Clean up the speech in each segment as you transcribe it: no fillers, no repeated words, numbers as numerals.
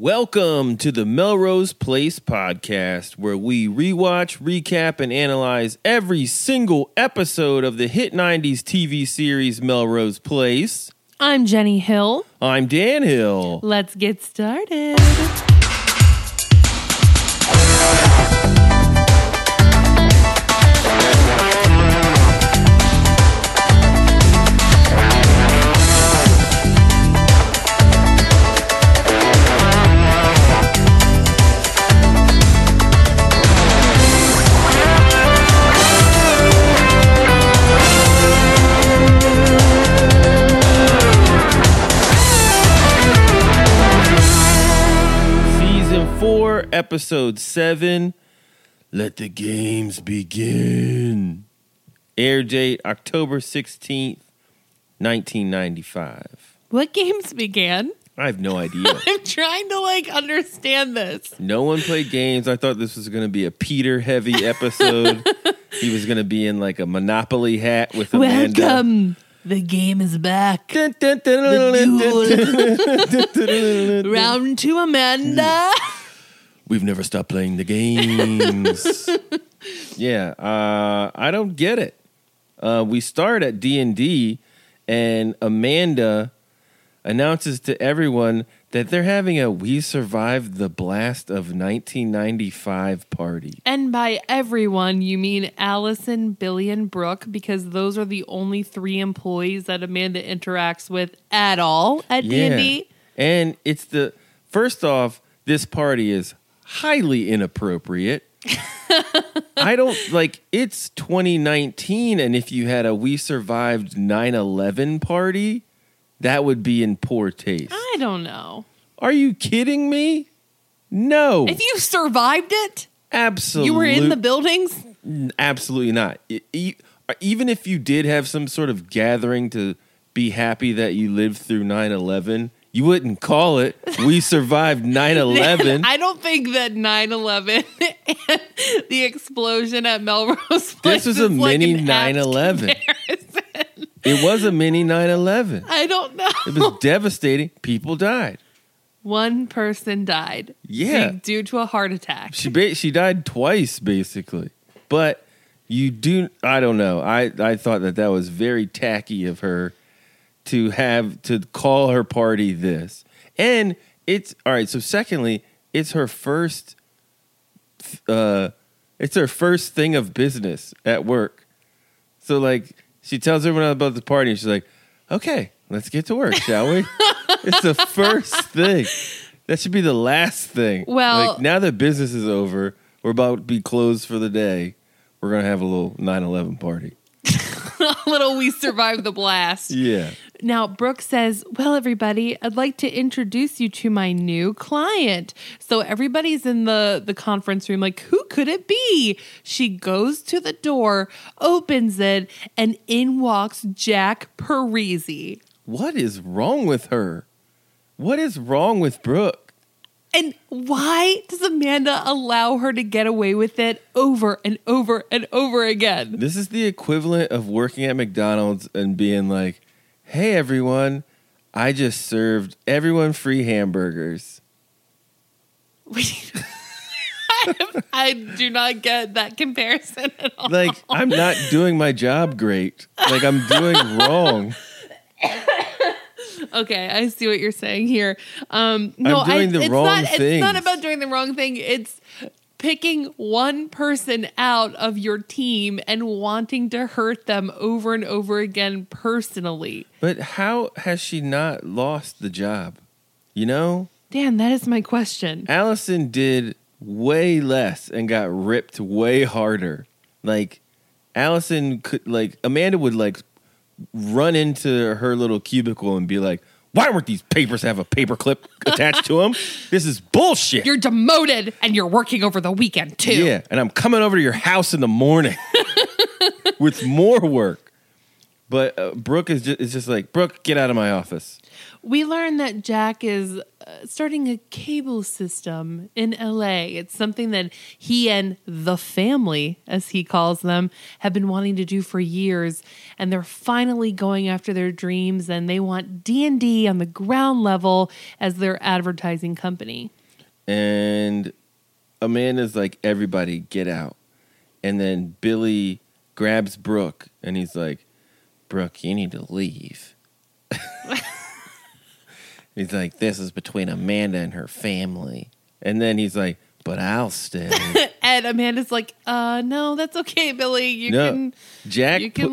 Welcome to the Melrose Place podcast, where we rewatch, recap, and analyze every single episode of the hit 90s TV series Melrose Place. I'm Jenny Hill. I'm Dan Hill. Let's get started. Episode 7, Let the Games Begin. Air date October 16th, 1995. What games began? I have no idea. I'm trying to understand this. No one played games. I thought this was going to be a Peter heavy episode. He was going to be in a Monopoly hat with Amanda. Welcome. The game is back. Round 2, Amanda. We've never stopped playing the games. I don't get it. We start at D&D, and Amanda announces to everyone that they're having a We Survived the Blast of 1995 party. And by everyone, you mean Allison, Billy, and Brooke, because those are the only 3 employees that Amanda interacts with at all at D&D. And it's first off, this party is highly inappropriate. I don't it's 2019, and if you had a We Survived 9/11 party, that would be in poor taste. I don't know. Are you kidding me? No. If you survived it? Absolutely. You were in the buildings? Absolutely not. Even if you did have some sort of gathering to be happy that you lived through 9/11, you wouldn't call it We Survived 9/11. I don't think that 9/11 and the explosion at Melrose Place. This was a mini 9/11. It was a mini 9/11. I don't know. It was devastating. People died. One person died. Yeah. Due to a heart attack. She died twice, basically. But I don't know. I thought that was very tacky of her to call her party this. And it's all right. So secondly, it's her first thing of business at work. So she tells everyone about the party, and she's like, okay, let's get to work, shall we? It's the first thing. That should be the last thing. Well, now that business is over, we're about to be closed for the day. We're going to have a little 9/11 party. A little We Survived the Blast. Yeah. Now, Brooke says, well, everybody, I'd like to introduce you to my new client. So everybody's in the conference room who could it be? She goes to the door, opens it, and in walks Jack Parisi. What is wrong with her? What is wrong with Brooke? And why does Amanda allow her to get away with it over and over and over again? This is the equivalent of working at McDonald's and being like, hey, everyone, I just served everyone free hamburgers. I do not get that comparison at all. I'm not doing my job great. I'm doing wrong. Okay, I see what you're saying here. No, I'm doing the wrong thing. It's not about doing the wrong thing. It's picking one person out of your team and wanting to hurt them over and over again personally. But how has she not lost the job? You know? Dan, that is my question. Allison did way less and got ripped way harder. Allison could, Amanda would, run into her little cubicle and be like, why weren't these papers have a paperclip attached to them? This is bullshit. You're demoted and you're working over the weekend too. Yeah, and I'm coming over to your house in the morning with more work. But Brooke is just like, Brooke, get out of my office. We learn that Jack is starting a cable system in L.A. It's something that he and the family, as he calls them, have been wanting to do for years. And they're finally going after their dreams. And they want D&D on the ground level as their advertising company. And Amanda's like, everybody, get out. And then Billy grabs Brooke and he's like, Brooke, you need to leave. He's like, this is between Amanda and her family. And then he's like, but I'll stay. And Amanda's like, no, that's okay, Billy. You can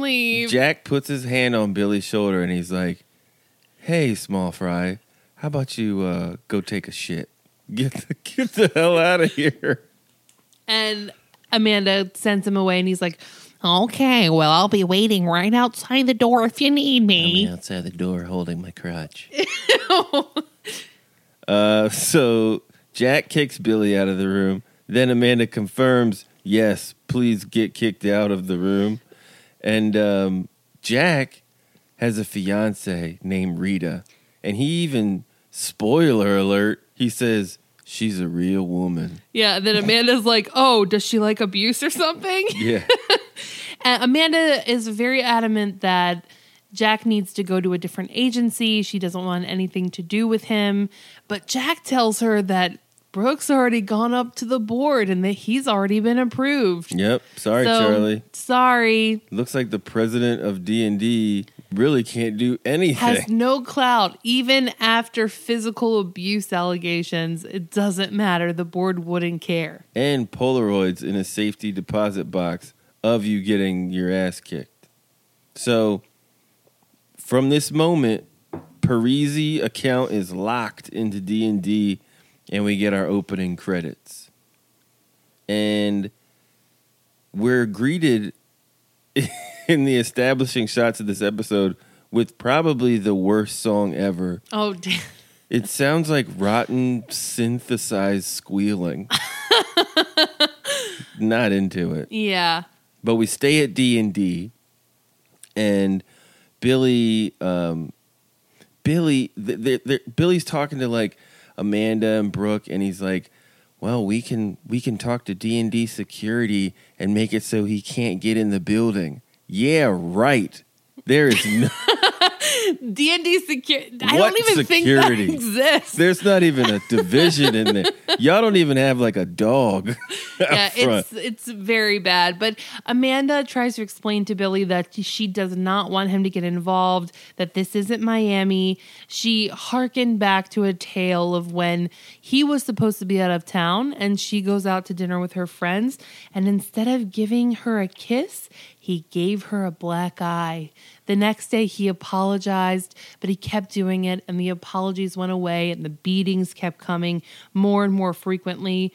leave. Jack puts his hand on Billy's shoulder and he's like, hey, small fry, how about you go take a shit? Get the hell out of here. And Amanda sends him away and he's like, okay, well, I'll be waiting right outside the door if you need me. I'm outside the door holding my crotch. So Jack kicks Billy out of the room. Then Amanda confirms, yes, please get kicked out of the room. And Jack has a fiance named Rita. And he even, spoiler alert, he says, she's a real woman. Yeah, then Amanda's like, oh, does she like abuse or something? Yeah. Amanda is very adamant that Jack needs to go to a different agency. She doesn't want anything to do with him. But Jack tells her that Brooke's already gone up to the board and that he's already been approved. Yep. Sorry, Charlie. Sorry. Looks like the president of D&D really can't do anything. Has no clout. Even after physical abuse allegations, it doesn't matter. The board wouldn't care. And Polaroids in a safety deposit box of you getting your ass kicked. So from this moment, Parisi account is locked into D&D and we get our opening credits. And we're greeted in the establishing shots of this episode with probably the worst song ever. Oh, damn. It sounds like rotten synthesized squealing. Not into it. Yeah. But we stay at D&D, and Billy's talking to like Amanda and Brooke, and he's like, "Well, we can talk to D&D security and make it so he can't get in the building." Yeah, right. There is no D&D security. I don't even think that exists. There's not even a division in there. Y'all don't even have like a dog. Yeah, it's very bad. But Amanda tries to explain to Billy that she does not want him to get involved, that this isn't Miami. She hearkened back to a tale of when he was supposed to be out of town and she goes out to dinner with her friends. And instead of giving her a kiss, he gave her a black eye. The next day, he apologized, but he kept doing it, and the apologies went away, and the beatings kept coming more and more frequently.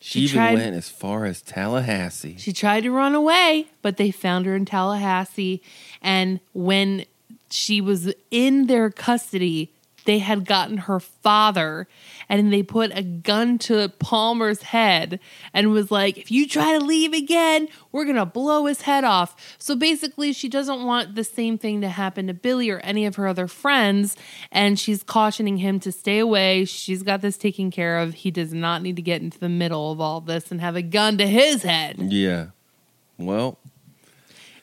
She even went as far as Tallahassee. She tried to run away, but they found her in Tallahassee, and when she was in their custody, they had gotten her father, and they put a gun to Palmer's head and was like, if you try to leave again, we're going to blow his head off. So basically, she doesn't want the same thing to happen to Billy or any of her other friends, and she's cautioning him to stay away. She's got this taken care of. He does not need to get into the middle of all this and have a gun to his head. Yeah. Well.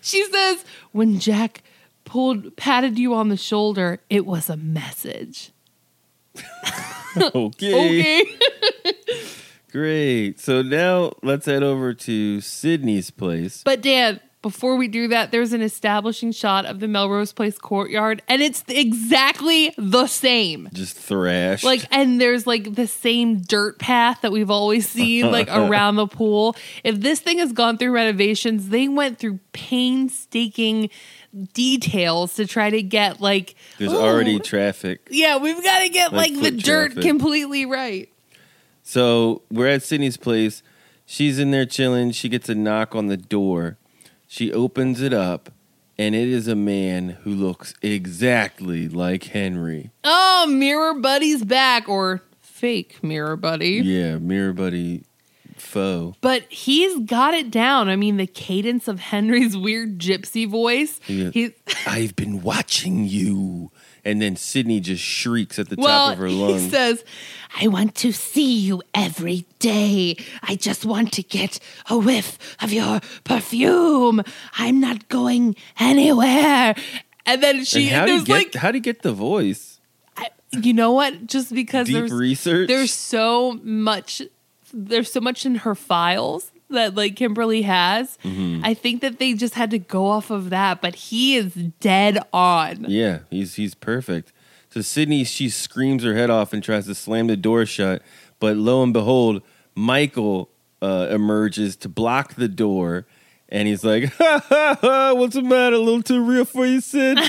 She says, when Jack patted you on the shoulder, it was a message. Okay. Great. So now let's head over to Sydney's place. But Dan, before we do that, there's an establishing shot of the Melrose Place courtyard, and it's exactly the same. Just thrashed. Like, and there's like the same dirt path that we've always seen, like around the pool. If this thing has gone through renovations, they went through painstaking details to try to get like there's already traffic. Yeah, we've got to get like the dirt traffic completely right. So we're at Sydney's place. She's in there chilling. She gets a knock on the door. She opens it up, and it is a man who looks exactly like Henry. Oh, Mirror Buddy's back, or fake Mirror Buddy. Yeah, Mirror Buddy foe. But he's got it down. I mean, the cadence of Henry's weird gypsy voice. Yeah. I've been watching you. And then Sydney just shrieks at the top of her lungs. He says, I want to see you every day. I just want to get a whiff of your perfume. I'm not going anywhere. And then she... And how do you get the voice? You know what? Just because deep research? There's so much in her files that like Kimberly has. Mm-hmm. I think that they just had to go off of that, but he is dead on. Yeah, he's perfect. So Sydney, she screams her head off and tries to slam the door shut, but lo and behold, Michael emerges to block the door, and he's like, ha, ha, ha, what's the matter? A little too real for you, Sid?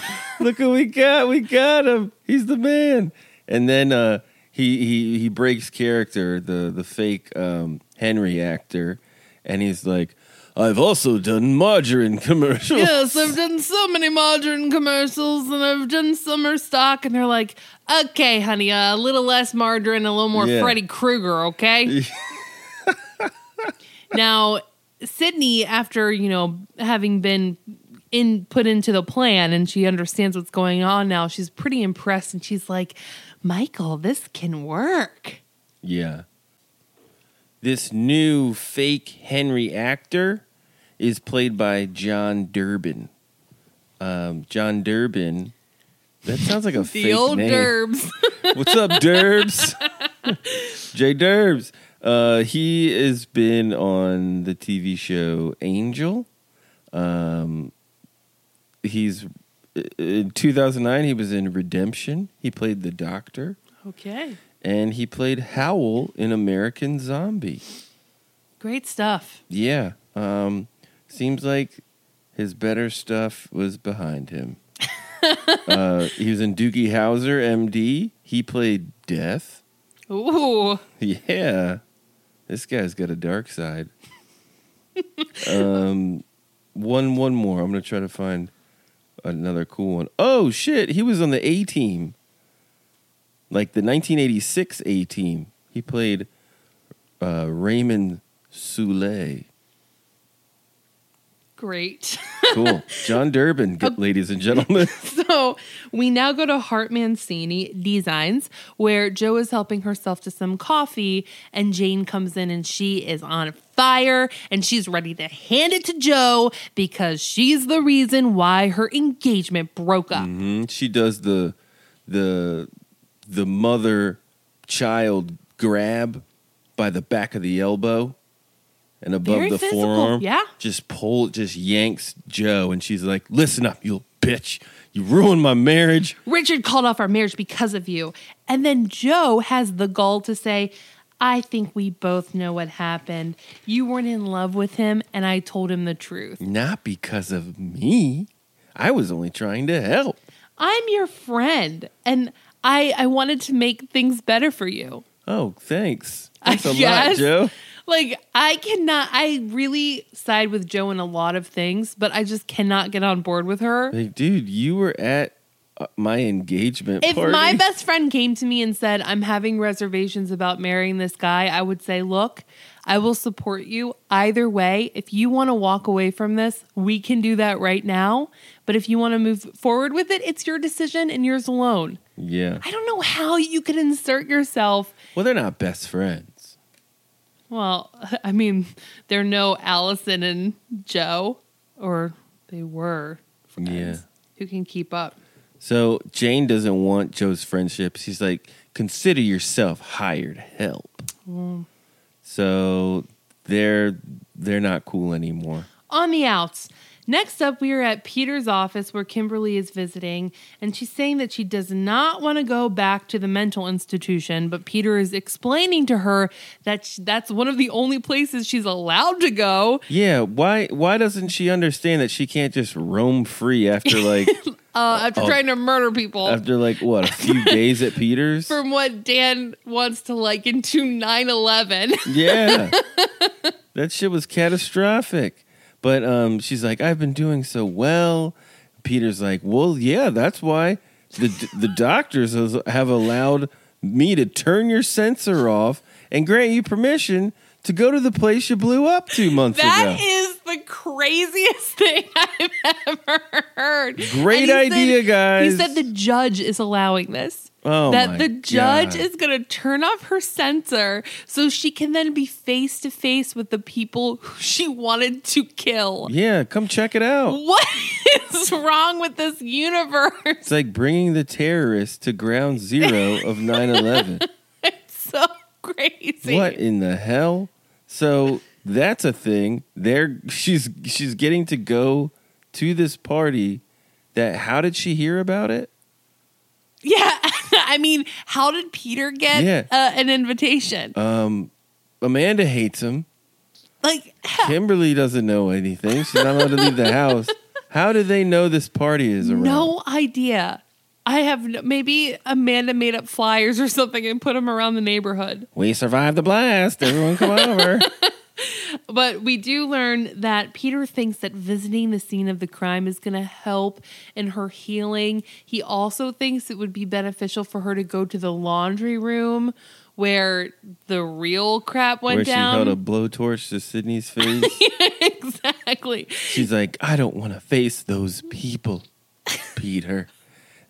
Look what we got. We got him. He's the man. And then he breaks character, the fake Henry actor, and he's like, I've also done margarine commercials. Yes, I've done so many margarine commercials, and I've done summer stock. And they're like, okay, honey, a little less margarine, a little more Freddy Krueger, okay? Now, Sydney, after, having been put into the plan and she understands what's going on now, she's pretty impressed. And she's like, Michael, this can work. Yeah. This new fake Henry actor is played by John Durbin. John Durbin. That sounds like a fake name. The old Durbs. What's up, Durbs? J Durbs. He has been on the TV show Angel. In 2009, he was in Redemption. He played the doctor. Okay. And he played Howl in American Zombie. Great stuff. Yeah. Seems like his better stuff was behind him. He was in Doogie Howser, M.D. He played Death. Ooh. Yeah. This guy's got a dark side. One more. I'm going to try to find another cool one. Oh, shit. He was on the A team. Like the 1986 A team, he played Raymond Soule. Great. Cool. John Durbin, ladies and gentlemen. So we now go to Hart Mancini Designs, where Jo is helping herself to some coffee, and Jane comes in, and she is on fire, and she's ready to hand it to Jo because she's the reason why her engagement broke up. Mm-hmm. She does the mother-child grab by the back of the elbow and above very the physical forearm. Yeah. Just yanks Jo, and she's like, listen up, you bitch. You ruined my marriage. Richard called off our marriage because of you. And then Jo has the gall to say, I think we both know what happened. You weren't in love with him, and I told him the truth. Not because of me. I was only trying to help. I'm your friend, and I wanted to make things better for you. Oh, thanks. That's a lot, Jo. Like, I really side with Jo in a lot of things, but I just cannot get on board with her. Like, dude, you were at my engagement party. If my best friend came to me and said, I'm having reservations about marrying this guy, I would say, look, I will support you either way. If you want to walk away from this, we can do that right now. But if you want to move forward with it, it's your decision and yours alone. Yeah. I don't know how you could insert yourself. Well, they're not best friends. Well, I mean, they're no Allison and Jo, or they were friends. Yeah. Who can keep up? So Jane doesn't want Jo's friendship. She's like, consider yourself hired help. Mm. So they're not cool anymore. On the outs. Next up, we are at Peter's office where Kimberly is visiting, and she's saying that she does not want to go back to the mental institution, but Peter is explaining to her that that's one of the only places she's allowed to go. Yeah, why doesn't she understand that she can't just roam free after like... after trying to murder people. After like, what, a few days at Peter's? From what Dan wants to liken to 9/11. Yeah. That shit was catastrophic. But she's like, I've been doing so well. Peter's like, well, yeah, that's why the doctors have allowed me to turn your sensor off and grant you permission to go to the place you blew up 2 months ago. That is the craziest thing I've ever heard. Great idea, guys. He said the judge is allowing this. Oh, that the judge is going to turn off her censor so she can then be face to face with the people who she wanted to kill. Yeah, come check it out. What is wrong with this universe? It's like bringing the terrorists to ground zero of 9/11. It's so crazy. What in the hell? So that's a thing. There, she's getting to go to this party. That how did she hear about it? Yeah, I mean, how did Peter get an invitation? Amanda hates him. Like Kimberly doesn't know anything. She's not allowed to leave the house. How do they know this party is around? No idea. I have maybe Amanda made up flyers or something and put them around the neighborhood. We survived the blast. Everyone come over. But we do learn that Peter thinks that visiting the scene of the crime is going to help in her healing. He also thinks it would be beneficial for her to go to the laundry room where the real crap went down. Where she held a blowtorch to Sydney's face. Exactly. She's like, I don't want to face those people, Peter.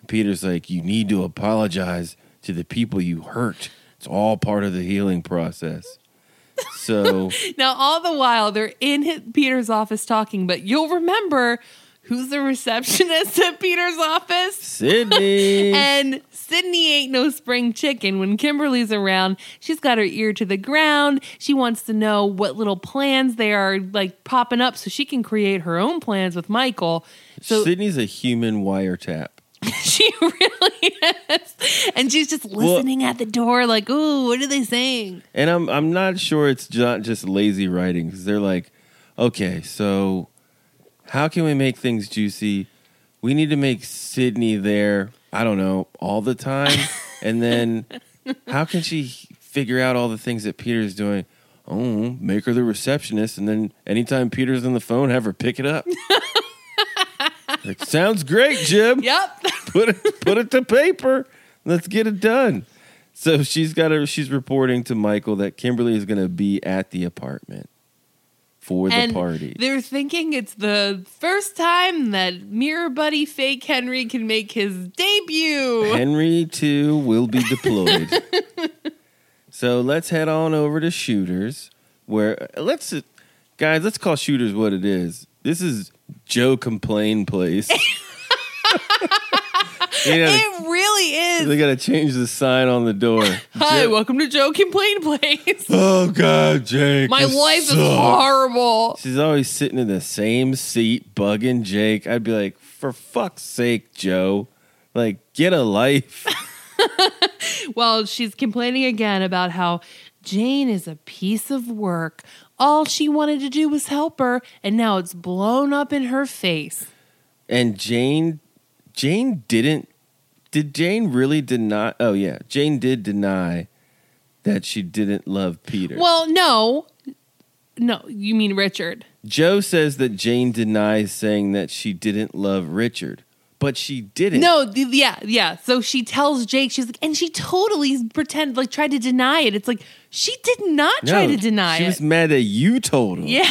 Peter's like, you need to apologize to the people you hurt. It's all part of the healing process. So now, all the while, they're in Peter's office talking, but you'll remember who's the receptionist at Peter's office? Sydney. And Sydney ain't no spring chicken. When Kimberly's around, she's got her ear to the ground. She wants to know what little plans they are like popping up so she can create her own plans with Michael. So Sydney's a human wiretap. She really is. And she's just listening at the door like, ooh, what are they saying? And I'm not sure it's not just lazy writing because they're like, okay, so how can we make things juicy? We need to make Sydney there, I don't know, all the time. And then how can she figure out all the things that Peter's doing? Oh, make her the receptionist. And then anytime Peter's on the phone, have her pick it up. Like, sounds great, Jim. Yep. Put it to paper. Let's get it done. So she's reporting to Michael that Kimberly is going to be at the apartment for the party. They're thinking it's the first time that Mirror Buddy Fake Henry can make his debut. Henry, too, will be deployed. So let's head on over to Shooters, where let's call Shooters what it is. This is Joe Complain Place. It really is. They got to change the sign on the door. Hi, welcome to Joe Complain Place. Oh, God, Jake. My wife is horrible. She's always sitting in the same seat, bugging Jake. I'd be like, for fuck's sake, Joe. Like, get a life. Well, she's complaining again about how Jane is a piece of work. All she wanted to do was help her, and now it's blown up in her face. And Jane did deny that she didn't love Peter. Well, no, you mean Richard. Joe says that Jane denies saying that she didn't love Richard. But she didn't. No, yeah. So she tells Jake, she's like, and she totally tried to deny it. It's like, she did not try to deny it. She was mad that you told her. Yeah.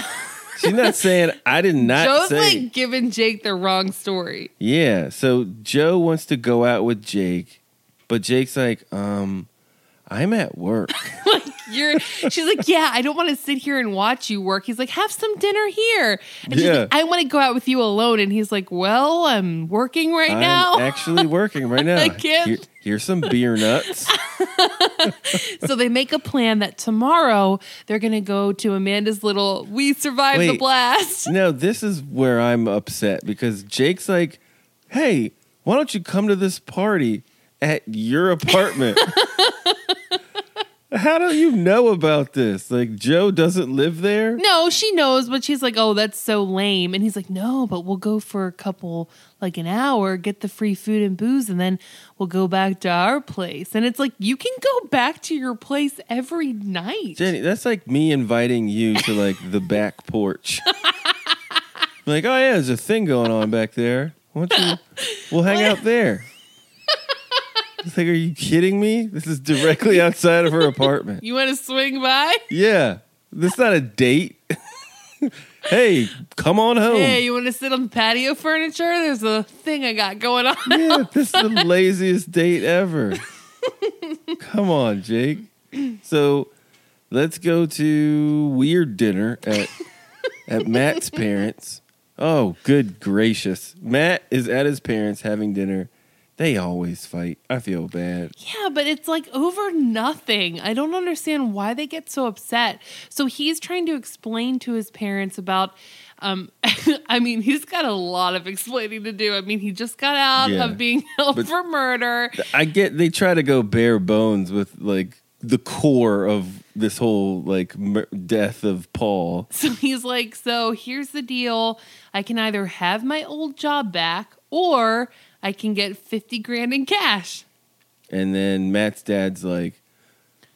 She's not saying, I did not say. Joe's like giving Jake the wrong story. Yeah, so Joe wants to go out with Jake, but Jake's like, I'm at work. She's like, yeah, I don't want to sit here and watch you work. He's like, have some dinner here. And she's like, I want to go out with you alone. And he's like, well, I'm working right now. I'm actually working right now. I can't. Here's some beer nuts. So they make a plan that tomorrow they're going to go to Amanda's little, we survived the blast. No, this is where I'm upset because Jake's like, hey, why don't you come to this party at your apartment? How do you know about this? Like, Joe doesn't live there? No, she knows, but she's like, oh, that's so lame. And he's like, no, but we'll go for an hour, get the free food and booze, and then we'll go back to our place. And it's like, you can go back to your place every night. Jenny, that's like me inviting you to, the back porch. Oh, yeah, there's a thing going on back there. Why don't you, we'll hang out there. It's like, are you kidding me? This is directly outside of her apartment. You want to swing by? Yeah. This is not a date. Hey, come on home. Hey, you want to sit on the patio furniture? There's a thing I got going on. Yeah, this is the laziest date ever. Come on, Jake. So let's go to weird dinner at Matt's parents. Oh, good gracious. Matt is at his parents having dinner. They always fight. I feel bad. Yeah, but it's like over nothing. I don't understand why they get so upset. So he's trying to explain to his parents about, I mean, he's got a lot of explaining to do. I mean, he just got out of being held for murder. I get they try to go bare bones with like the core of this whole like death of Paul. So he's like, so here's the deal. I can either have my old job back or I can get $50,000 in cash. And then Matt's dad's like,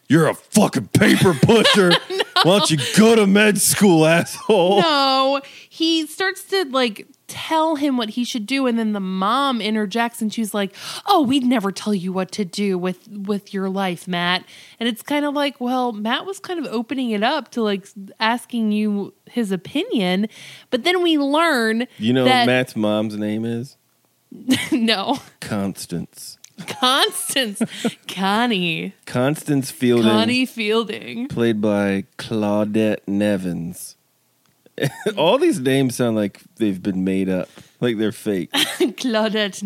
you're a fucking paper pusher. No. Why don't you go to med school, asshole? No. He starts to like tell him what he should do. And then the mom interjects and she's like, oh, we'd never tell you what to do with your life, Matt. And it's kind of like, well, Matt was kind of opening it up to like asking you his opinion. But then we learn. You know what Matt's mom's name is? No. Constance. Connie. Constance Fielding. Connie Fielding. Played by Claudette Nevins. All these names sound like they've been made up. Like they're fake. Claudette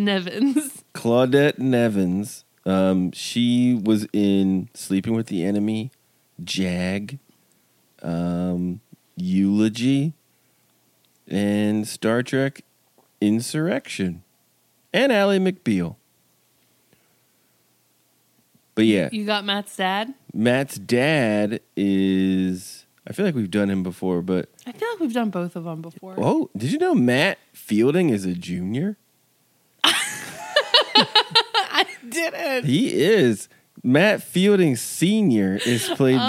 Nevins. She was in Sleeping with the Enemy, Jag, Eulogy, and Star Trek Insurrection. And Ally McBeal. But yeah. You got Matt's dad? Matt's dad is... I feel like we've done him before, but... I feel like we've done both of them before. Oh, did you know Matt Fielding is a junior? I didn't. He is. Matt Fielding Sr. is played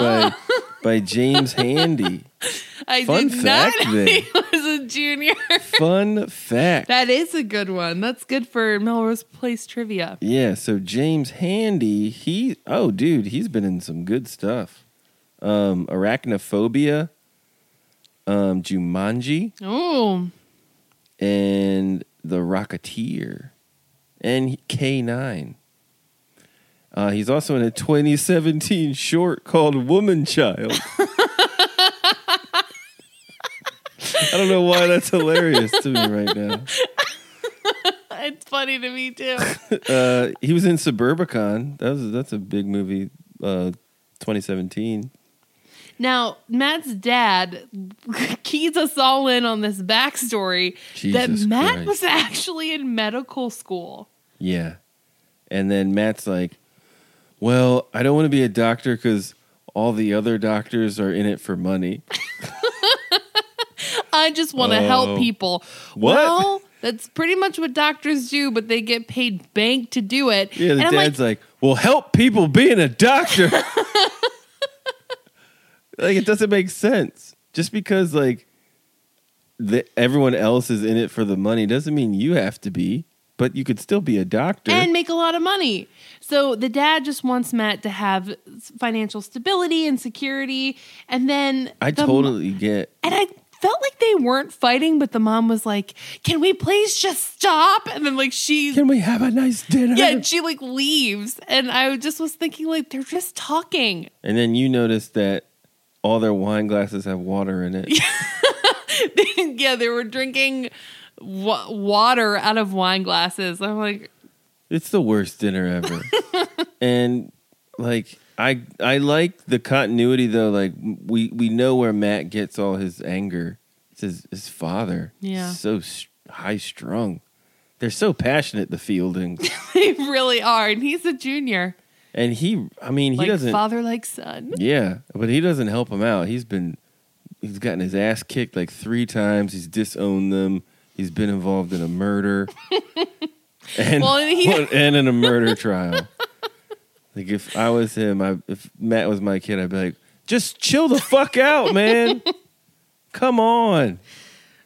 by James Handy. Fun fact, he was a junior. Fun fact. That is a good one. That's good for Melrose Place trivia. Yeah, so James Handy, he's been in some good stuff. Arachnophobia, Jumanji. Oh. And The Rocketeer. And K 9. He's also in a 2017 short called Woman Child. I don't know why that's hilarious to me right now. It's funny to me too. He was in Suburbicon. That's a big movie, 2017. Now, Matt's dad keys us all in on this backstory that Matt Christ. Was actually in medical school. Yeah. And then Matt's like, well, I don't want to be a doctor because all the other doctors are in it for money. I just want to help people. What? Well, that's pretty much what doctors do, but they get paid bank to do it. Yeah, the dad's like, well, help people being a doctor. Like, it doesn't make sense. Just because, like, everyone else is in it for the money doesn't mean you have to be. But you could still be a doctor. And make a lot of money. So the dad just wants Matt to have financial stability and security. And then... I totally get... And I felt like they weren't fighting, but the mom was like, can we please just stop? And then like she... Can we have a nice dinner? Yeah, and she like leaves. And I just was thinking like, they're just talking. And then you notice that all their wine glasses have water in it. Yeah, they were drinking... water out of wine glasses. I'm like, it's the worst dinner ever. And like I like the continuity though. Like we know where Matt gets all his anger. It's his father. Yeah, so high strung. They're so passionate, the Fieldings. They really are, and he's a junior. And he like doesn't father like son. Yeah, but he doesn't help him out. He's gotten his ass kicked like 3 times. He's disowned them. He's been involved in a murder and in a murder trial. Like if I was him, if Matt was my kid, I'd be like, just chill the fuck out, man. Come on.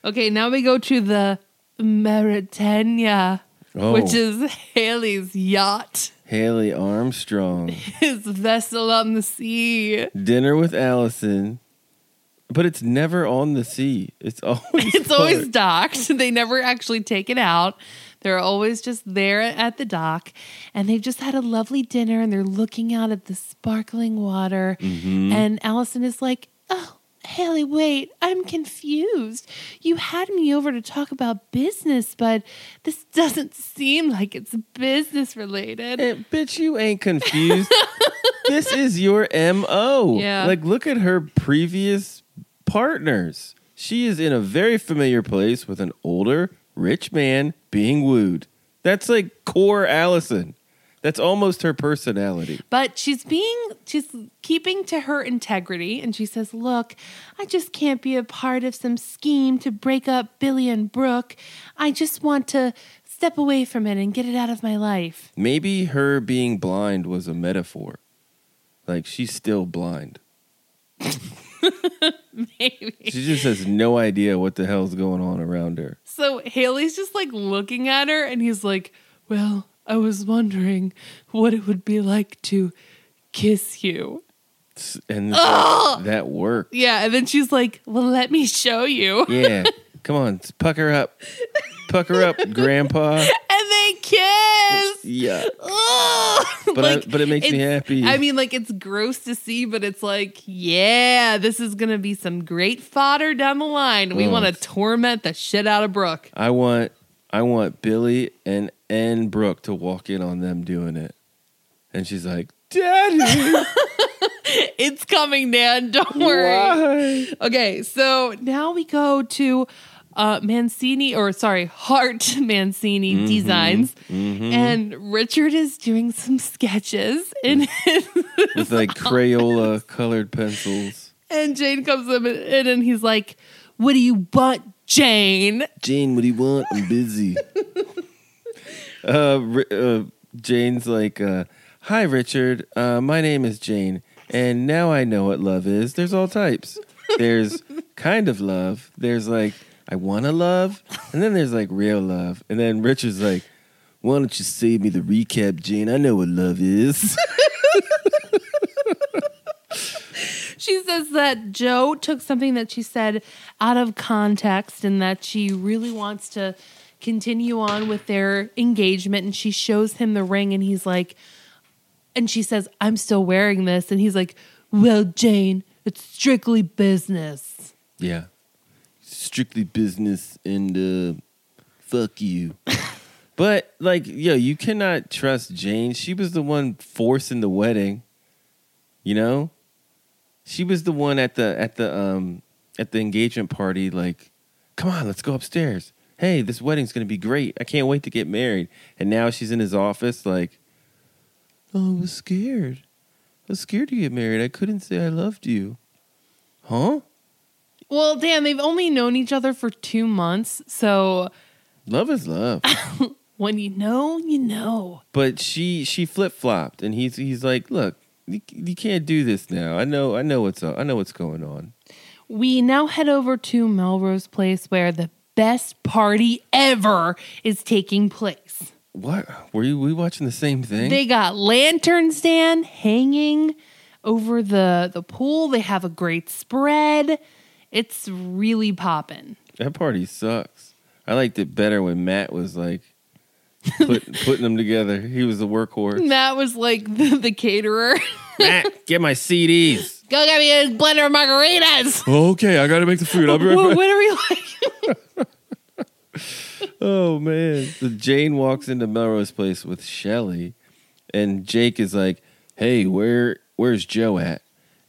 Okay, now we go to the Maritania, which is Haley's yacht. Haley Armstrong. His vessel on the sea. Dinner with Allison. But it's never on the sea. It's always docked. They never actually take it out. They're always just there at the dock. And they've just had a lovely dinner and they're looking out at the sparkling water. Mm-hmm. And Allison is like, oh, Haley, wait, I'm confused. You had me over to talk about business, but this doesn't seem like it's business related. Bitch, you ain't confused. This is your M.O. Yeah. Like, look at her previous partners. She is in a very familiar place with an older, rich man being wooed. That's like core Allison. That's almost her personality. But she's keeping to her integrity. And she says, look, I just can't be a part of some scheme to break up Billy and Brooke. I just want to step away from it and get it out of my life. Maybe her being blind was a metaphor. Like, she's still blind. Maybe. She just has no idea what the hell's going on around her. So Haley's just like looking at her and he's like, well, I was wondering what it would be like to kiss you. And that worked. Yeah, and then she's like, well, let me show you. Yeah, come on, pucker up, Grandpa. And they kiss. Yeah. But, like, but it makes me happy. I mean, like, it's gross to see, but it's like, yeah, this is going to be some great fodder down the line. We want to torment the shit out of Brooke. I want Billy and Brooke to walk in on them doing it. And she's like, Daddy! It's coming, Nan. Don't worry. Why? Okay, so now we go to Hart Mancini Designs. Mm-hmm. And Richard is doing some sketches in his with like Crayola colored pencils. And Jane comes in and he's like, what do you want, Jane? Jane, what do you want? I'm busy. Jane's like, hi, Richard. My name is Jane, and now I know what love is. There's all types. There's kind of love. There's like, I want to love. And then there's like real love. And then Richard's like, why don't you save me the recap, Jane? I know what love is. She says that Joe took something that she said out of context and that she really wants to continue on with their engagement. And she shows him the ring and he's like, and she says, I'm still wearing this. And he's like, well, Jane, it's strictly business. Yeah. Strictly business and fuck you. But like, yo, you cannot trust Jane. She was the one forcing the wedding, you know? She was the one at the engagement party, like, come on, let's go upstairs. Hey, this wedding's going to be great. I can't wait to get married. And now she's in his office like, oh, I was scared. I was scared to get married. I couldn't say I loved you. Huh? Well, damn, they've only known each other for 2 months, so. Love is love. When you know, you know. But she flip-flopped, and he's like, look. You can't do this now. I know what's up. I know what's going on. We now head over to Melrose Place, where the best party ever is taking place. What? Were we watching the same thing? They got lanterns, Dan, hanging over the pool. They have a great spread. It's really popping. That party sucks. I liked it better when Matt was like, putting them together. He was the workhorse. Matt was like the caterer. Matt, get my CDs. Go get me a blender of margaritas. Okay, I gotta make the food. I'll be right back. What are we like? Oh man. So Jane walks into Melrose Place with Shelly, and Jake is like, hey, where's Joe at?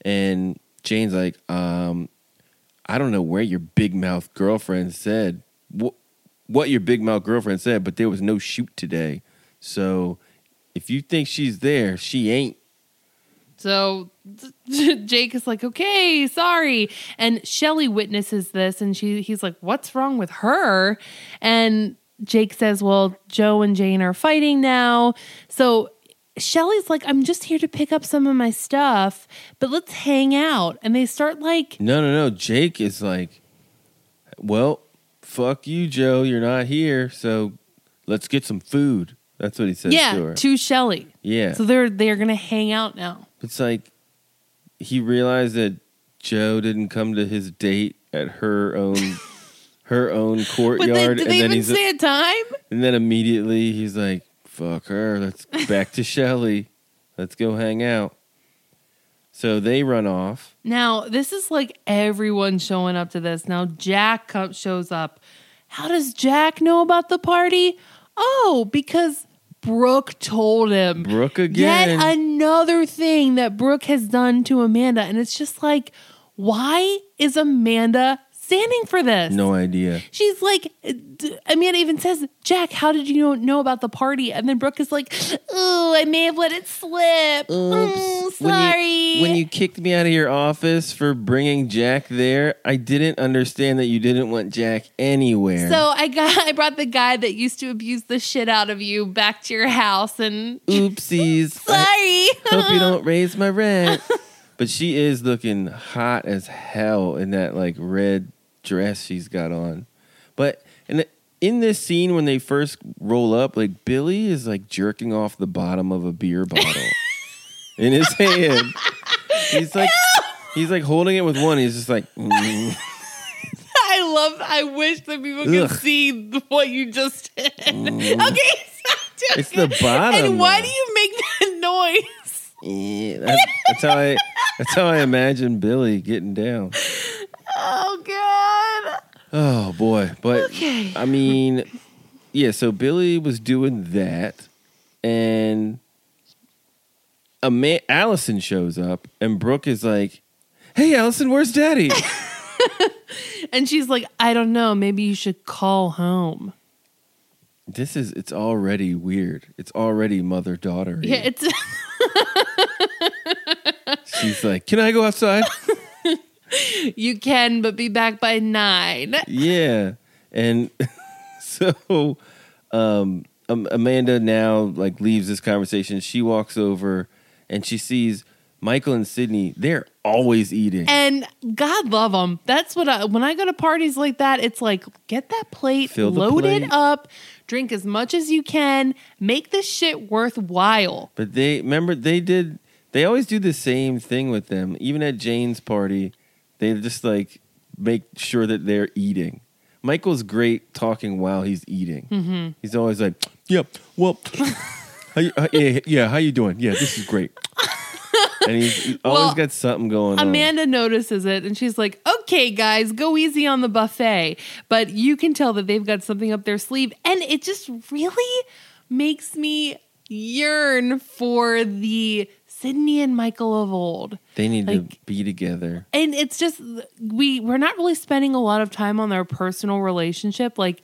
And Jane's like, I don't know where your big mouth girlfriend said. What your big mouth girlfriend said, but there was no shoot today. So if you think she's there, she ain't. So Jake is like, okay, sorry. And Shelly witnesses this and he's like, what's wrong with her? And Jake says, well, Joe and Jane are fighting now. So Shelly's like, I'm just here to pick up some of my stuff, but let's hang out. And they start like, no. Jake is like, well, fuck you, Joe. You're not here, so let's get some food. That's what he says to her. Yeah, to Shelly. Yeah. So they're going to hang out now. It's like he realized that Joe didn't come to his date at her own courtyard. Did they even say a time? And then immediately he's like, fuck her, let's back to Shelley. Let's go hang out. So they run off. Now, this is like everyone showing up to this. Now, Jack shows up. How does Jack know about the party? Oh, because Brooke told him. Brooke again. Yet another thing that Brooke has done to Amanda. And it's just like, why is Amanda standing for this? No idea. She's like, Amanda even says, Jack, how did you know about the party? And then Brooke is like, ooh, I may have let it slip. Oops. Sorry. When you kicked me out of your office for bringing Jack there, I didn't understand that you didn't want Jack anywhere. So I brought the guy that used to abuse the shit out of you back to your house and... Oopsies. Sorry. I hope you don't raise my rent. But she is looking hot as hell in that like red dress she's got on. But and in this scene when they first roll up, like Billy is like jerking off the bottom of a beer bottle in his hand. He's like holding it with one. He's just like I wish that people could see what you just did. Okay, stop joking. It's the bottom. And why do you make that noise? Yeah, that's how I imagine Billy getting down. Oh, God. Oh, boy. But, okay. I mean, yeah, so Billy was doing that, and Allison shows up, and Brooke is like, hey, Allison, where's Daddy? And she's like, I don't know. Maybe you should call home. It's already weird. It's already mother-daughter. Yeah, it's... She's like, can I go outside? You can, but be back by 9. Yeah. And so Amanda now like leaves this conversation. She walks over and she sees Michael and Sydney. They're always eating. And God love them. That's what when I go to parties like that, it's like, get that plate, load it up. Drink as much as you can. Make this shit worthwhile. But they always do the same thing with them. Even at Jane's party, they just like make sure that they're eating. Michael's great talking while he's eating. Mm-hmm. He's always like, "Yeah, well, how you doing? Yeah, this is great." And he's always got something going on. Amanda notices it, and she's like, okay, guys, go easy on the buffet. But you can tell that they've got something up their sleeve. And it just really makes me yearn for the Sydney and Michael of old. They need to be together. And it's just, we're not really spending a lot of time on their personal relationship. Like,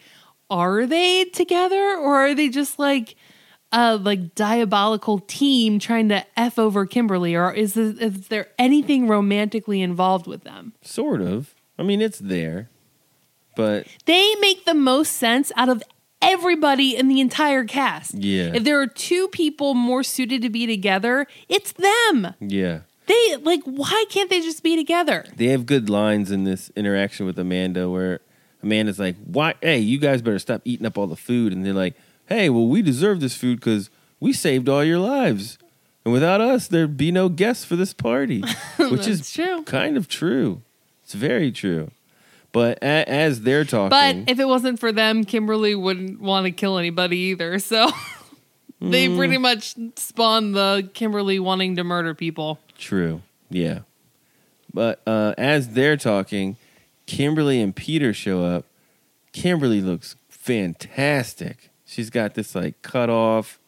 are they together, or are they just like... diabolical team trying to F over Kimberly, or is there anything romantically involved with them? Sort of. I mean, it's there, but... They make the most sense out of everybody in the entire cast. Yeah. If there are two people more suited to be together, it's them. Yeah. They, like, why can't they just be together? They have good lines in this interaction with Amanda where Amanda's like, "Why? Hey, you guys better stop eating up all the food." And they're like, "Hey, well, we deserve this food because we saved all your lives. And without us, there'd be no guests for this party." Which is true. Kind of true. It's very true. But as they're talking... But if it wasn't for them, Kimberly wouldn't want to kill anybody either. So they pretty much spawned the Kimberly wanting to murder people. True. Yeah. But as they're talking, Kimberly and Peter show up. Kimberly looks fantastic. She's got this like cut off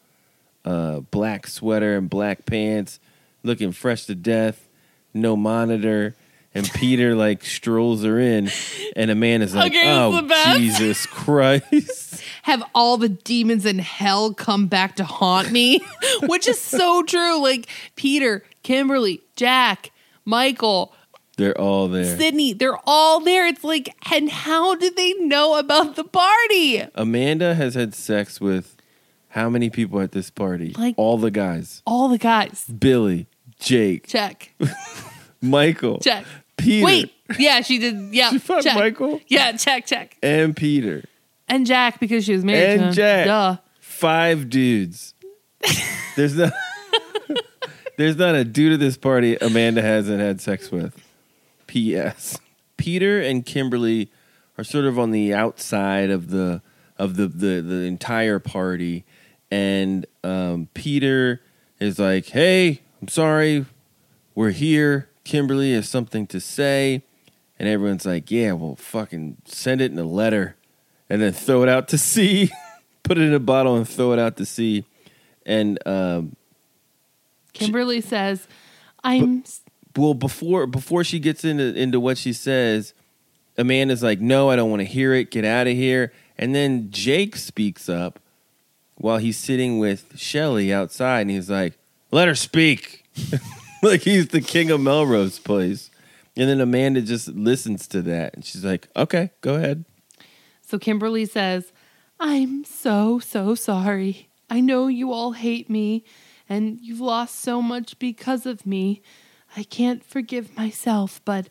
black sweater and black pants, looking fresh to death, no monitor. And Peter like strolls her in, and Amanda's like, okay, "Oh, Jesus Christ. Have all the demons in hell come back to haunt me?" Which is so true. Like Peter, Kimberly, Jack, Michael. They're all there. Sydney, they're all there. It's like, and how did they know about the party? Amanda has had sex with how many people at this party? Like, all the guys. All the guys. Billy, Jake. Check. Michael. Check. Peter. Wait. Yeah, she did. Yeah. She fucked Michael? Yeah, check. And Peter. And Jack, because she was married to him. And Jack. Duh. 5 dudes. There's not a dude at this party Amanda hasn't had sex with. P.S. Peter and Kimberly are sort of on the outside of the entire party, and Peter is like, "Hey, I'm sorry, we're here. Kimberly has something to say," and everyone's like, "Yeah, well, fucking send it in a letter, and then throw it out to sea. Put it in a bottle and throw it out to sea." And Kimberly says, "I'm." Well, before she gets into what she says, Amanda's like, "No, I don't want to hear it. Get out of here." And then Jake speaks up while he's sitting with Shelly outside, and he's like, "Let her speak." Like he's the king of Melrose Place. And then Amanda just listens to that, and she's like, "Okay, go ahead." So Kimberly says, "I'm so sorry. I know you all hate me, and you've lost so much because of me. I can't forgive myself, but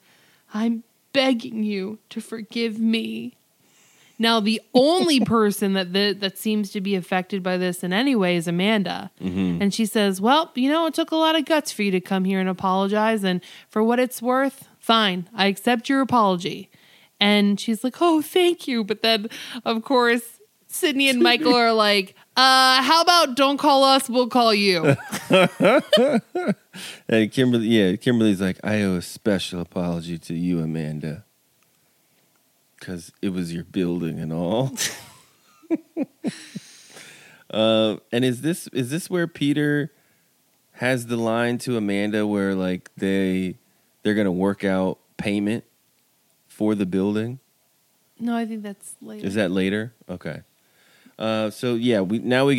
I'm begging you to forgive me." Now, the only person that seems to be affected by this in any way is Amanda. Mm-hmm. And she says, "Well, you know, it took a lot of guts for you to come here and apologize. And for what it's worth, fine, I accept your apology." And she's like, "Oh, thank you." But then, of course, Sydney and Michael are like, "How about don't call us, we'll call you." And Kimberly's like, "I owe a special apology to you, Amanda, because it was your building and all." And is this where Peter has the line to Amanda where like they're gonna work out payment for the building? No, I think that's later. Is that later? Okay. So yeah, we go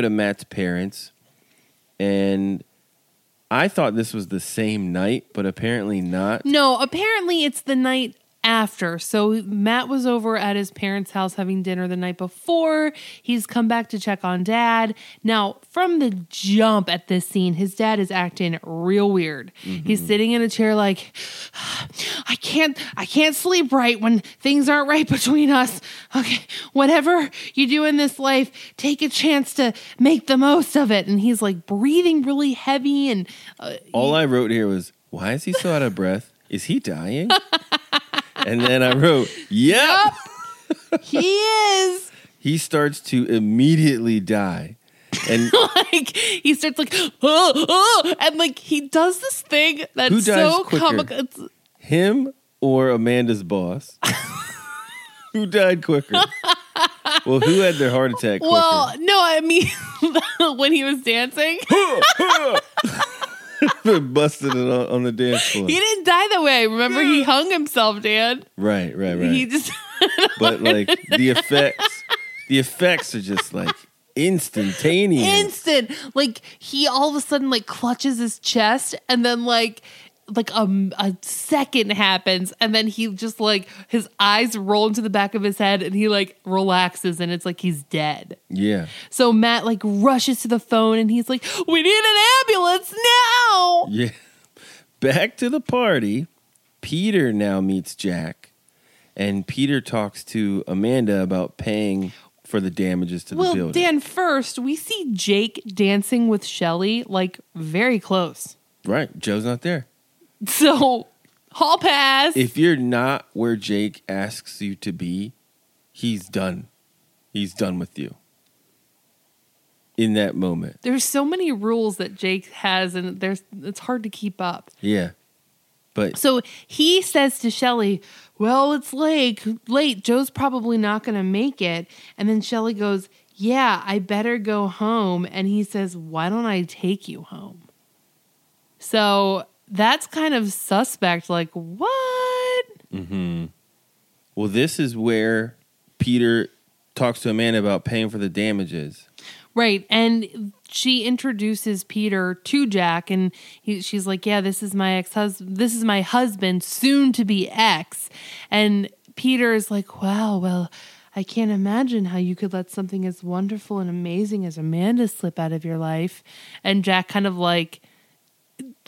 to Matt's parents, and I thought this was the same night, but apparently not. No, apparently it's the night after. So Matt was over at his parents' house having dinner the night before. He's come back to check on Dad. Now, from the jump at this scene, his dad is acting real weird. Mm-hmm. He's sitting in a chair like, I can't sleep right when things aren't right between us. Okay, whatever you do in this life, take a chance to make the most of it. And he's like breathing really heavy. And all I wrote here was, "Why is he so out of breath? Is he dying?" And then I wrote, yep. He is. He starts to immediately die. And like he starts like, oh, and like he does this thing that's who dies so comical. Him or Amanda's boss? Who died quicker? Well, who had their heart attack quicker? Well, no, I mean when he was dancing. Busted it on the dance floor. He didn't die that way. Remember, he hung himself, Dan. Right. He just. But like the effects are just like instantaneous. Like he all of a sudden like clutches his chest, and then like a second happens, and then he just like his eyes roll into the back of his head, and he like relaxes, and it's like he's dead. Yeah. So Matt like rushes to the phone, and he's like, "We need an ambulance now." Yeah. Back to the party. Peter now meets Jack, and Peter talks to Amanda about paying for the damages to the building. Well, Dan, first we see Jake dancing with Shelly, like very close. Right. Joe's not there. So, hall pass. If you're not where Jake asks you to be, he's done. He's done with you in that moment. There's so many rules that Jake has, and it's hard to keep up. Yeah. But so he says to Shelly, "Well, it's late. Joe's probably not going to make it." And then Shelly goes, "Yeah, I better go home." And he says, "Why don't I take you home?" So that's kind of suspect. Like, what? Mm-hmm. Well, this is where Peter talks to Amanda about paying for the damages. Right. And she introduces Peter to Jack, and she's like, "Yeah, this is my ex-husband. This is my husband, soon to be ex." And Peter is like, "Wow, well, I can't imagine how you could let something as wonderful and amazing as Amanda slip out of your life." And Jack kind of like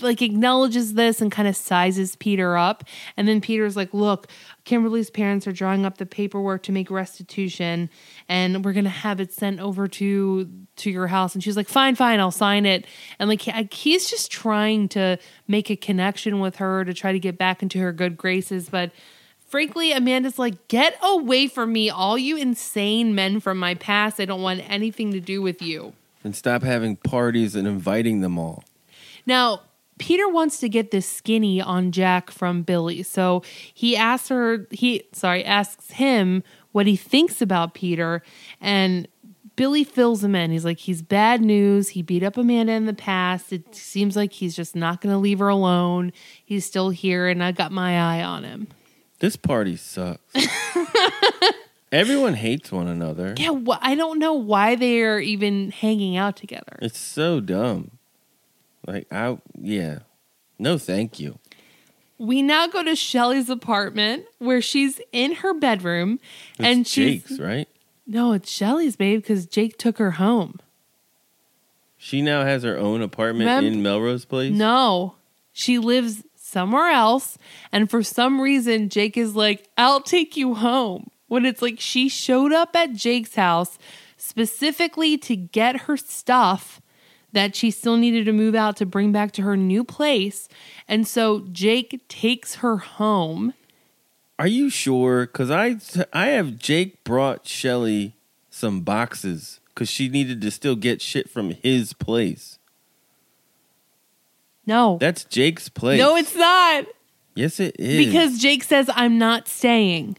like acknowledges this and kind of sizes Peter up. And then Peter's like, look, Kimberly's parents are drawing up the paperwork to make restitution and we're going to have it sent over to your house. And she's like, fine, I'll sign it. And like, he's just trying to make a connection with her to try to get back into her good graces. But frankly, Amanda's like, get away from me, all you insane men from my past. I don't want anything to do with you. And stop having parties and inviting them all. Now, Peter wants to get this skinny on Jack from Billy. So he asks him what he thinks about Peter, and Billy fills him in. He's like, he's bad news. He beat up Amanda in the past. It seems like he's just not going to leave her alone. He's still here, and I got my eye on him. This party sucks. Everyone hates one another. Yeah, I don't know why they're even hanging out together. It's so dumb. Like, no, thank you. We now go to Shelly's apartment where she's in her bedroom. It's and Jake's, right? No, it's Shelly's, babe, because Jake took her home. She now has her own apartment in Melrose Place? No, she lives somewhere else. And for some reason, Jake is like, I'll take you home. When it's like she showed up at Jake's house specifically to get her stuff that she still needed to move out to bring back to her new place. And so Jake takes her home. Are you sure? Because I have Jake brought Shelly some boxes because she needed to still get shit from his place. No. That's Jake's place. No, it's not. Yes, it is. Because Jake says, I'm not staying.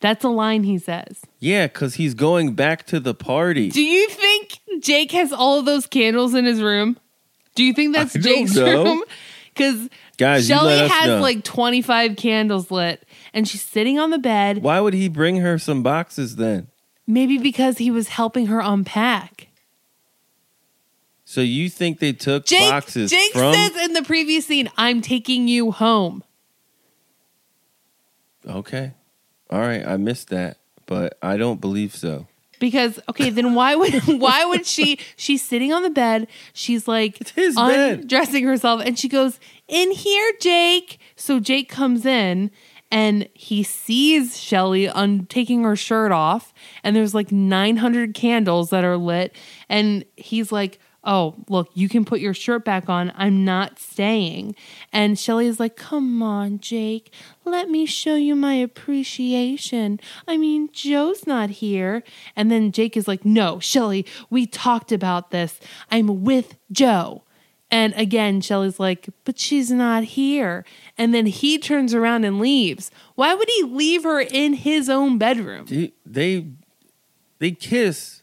That's a line he says. Yeah, because he's going back to the party. Do you think Jake has all of those candles in his room? Do you think that's Jake's room? Because Shelly has like 25 candles lit and she's sitting on the bed. Why would he bring her some boxes then? Maybe because he was helping her unpack. So you think they took boxes from... Jake says in the previous scene, I'm taking you home. Okay. All right. I missed that, but I don't believe so. Because, okay, then why would she's sitting on the bed, she's like undressing herself, and she goes, in here, Jake. So Jake comes in, and he sees Shelly taking her shirt off, and there's like 900 candles that are lit, and he's like, oh, look, you can put your shirt back on. I'm not staying. And Shelly is like, come on, Jake. Let me show you my appreciation. I mean, Joe's not here. And then Jake is like, no, Shelly, we talked about this. I'm with Joe. And again, Shelly's like, but she's not here. And then he turns around and leaves. Why would he leave her in his own bedroom? They kiss.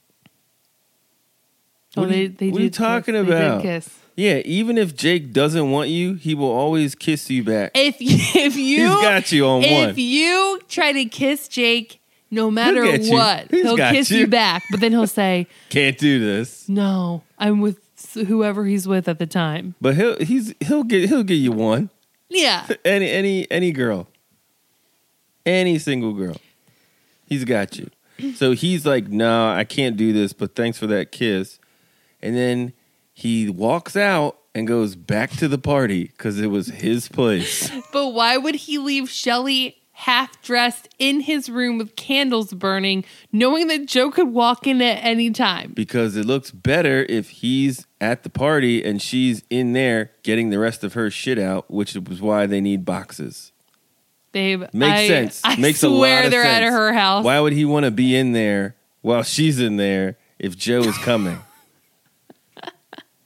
What are you talking about? They did kiss. Yeah, even if Jake doesn't want you, he will always kiss you back. He's got you on one. If you try to kiss Jake, no matter what, he'll kiss you back. But then he'll say, "Can't do this." No, I'm with whoever he's with at the time. But he'll get you one. Yeah, any girl, any single girl, he's got you. So he's like, "No, I can't do this." But thanks for that kiss. And then he walks out and goes back to the party because it was his place. But why would he leave Shelly half-dressed in his room with candles burning, knowing that Joe could walk in at any time? Because it looks better if he's at the party and she's in there getting the rest of her shit out, which is why they need boxes. Babe, makes sense. I swear they're at her house. Why would he want to be in there while she's in there if Joe is coming?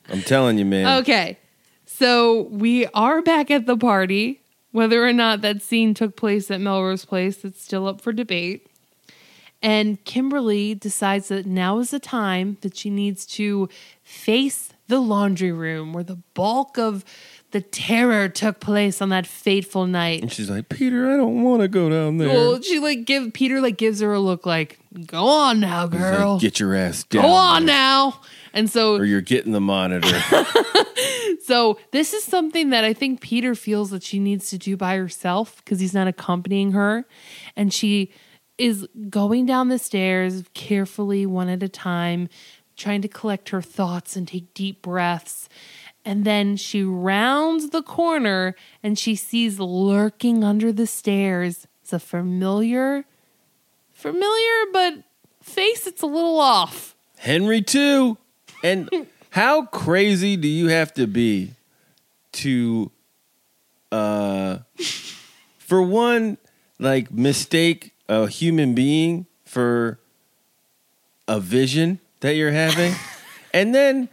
I'm telling you, man. Okay. So we are back at the party. Whether or not that scene took place at Melrose Place, it's still up for debate. And Kimberly decides that now is the time that she needs to face the laundry room where the bulk of the terror took place on that fateful night. And she's like, Peter, I don't want to go down there. Well, she gives her a look like, go on now, girl. Like, get your ass down. Go on now. And so, or you're getting the monitor. So this is something that I think Peter feels that she needs to do by herself because he's not accompanying her. And she is going down the stairs carefully, one at a time, trying to collect her thoughts and take deep breaths. And then she rounds the corner and she sees lurking under the stairs. It's a familiar, but face it's a little off. Henry II. And how crazy do you have to be to, for one, like mistake a human being for a vision that you're having? And then...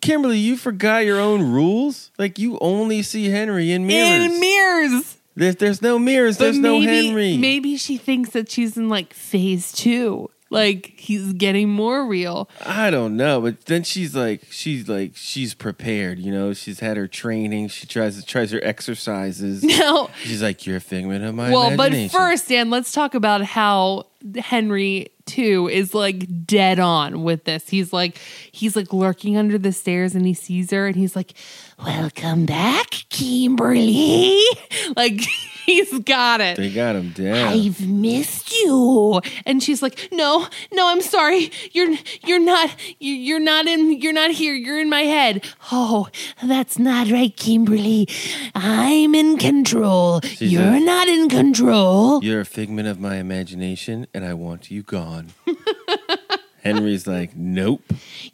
Kimberly, you forgot your own rules. Like, you only see Henry in mirrors. There's no mirrors. But there's no Henry. Maybe she thinks that she's in, like, phase two. Like, he's getting more real. I don't know. But then she's prepared, you know? She's had her training. She tries her exercises. No. She's like, you're a figment of my imagination. Well, but first, Dan, let's talk about how Henry... Two is like dead on with this. He's like lurking under the stairs and he sees her and he's like, welcome back, Kimberly. Like, he's got it. They got him down. I've missed you. And she's like, no, I'm sorry. You're not here. You're in my head. Oh, that's not right, Kimberly. I'm in control. You're not in control. You're a figment of my imagination and I want you gone. Henry's like, nope.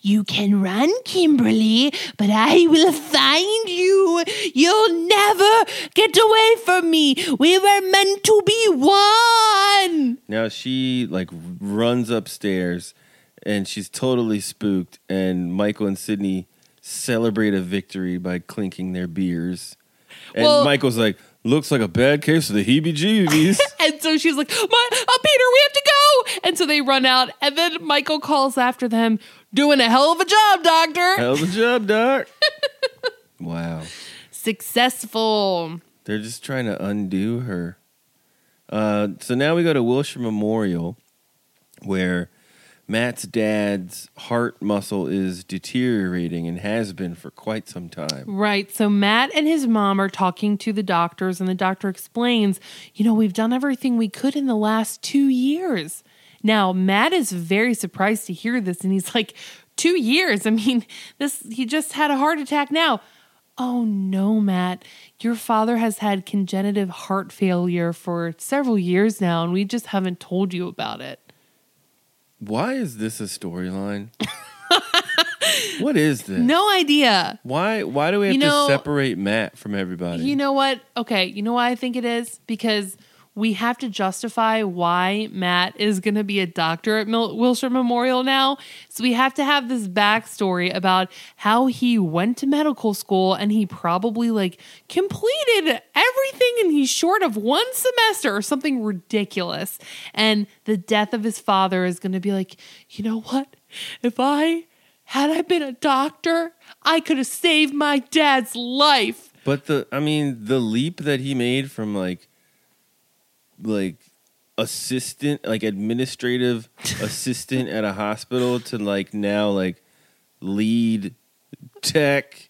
You can run, Kimberly, but I will find you. You'll never get away from me. We were meant to be one. Now she like runs upstairs and she's totally spooked, and Michael and Sydney celebrate a victory by clinking their beers. And Michael's like, looks like a bad case of the heebie-jeebies. And so she's like, Peter, we have to go. And so they run out. And then Michael calls after them, doing a hell of a job, doctor. Hell of a job, doc. Wow. Successful. They're just trying to undo her. So now we go to Wilshire Memorial, where Matt's dad's heart muscle is deteriorating and has been for quite some time. Right. So Matt and his mom are talking to the doctors, and the doctor explains, we've done everything we could in the last 2 years. Now, Matt is very surprised to hear this, and he's like, 2 years? I mean, he just had a heart attack now. Oh, no, Matt. Your father has had congenital heart failure for several years now, and we just haven't told you about it. Why is this a storyline? What is this? No idea. Why do we have to separate Matt from everybody? You know what? Okay, you know why I think it is? Because we have to justify why Matt is going to be a doctor at Wilshire Memorial now. So we have to have this backstory about how he went to medical school and he probably like completed everything and he's short of one semester or something ridiculous. And the death of his father is going to be like, you know what? Had I been a doctor, I could have saved my dad's life. But the leap that he made from like assistant, like administrative assistant at a hospital to like now like lead tech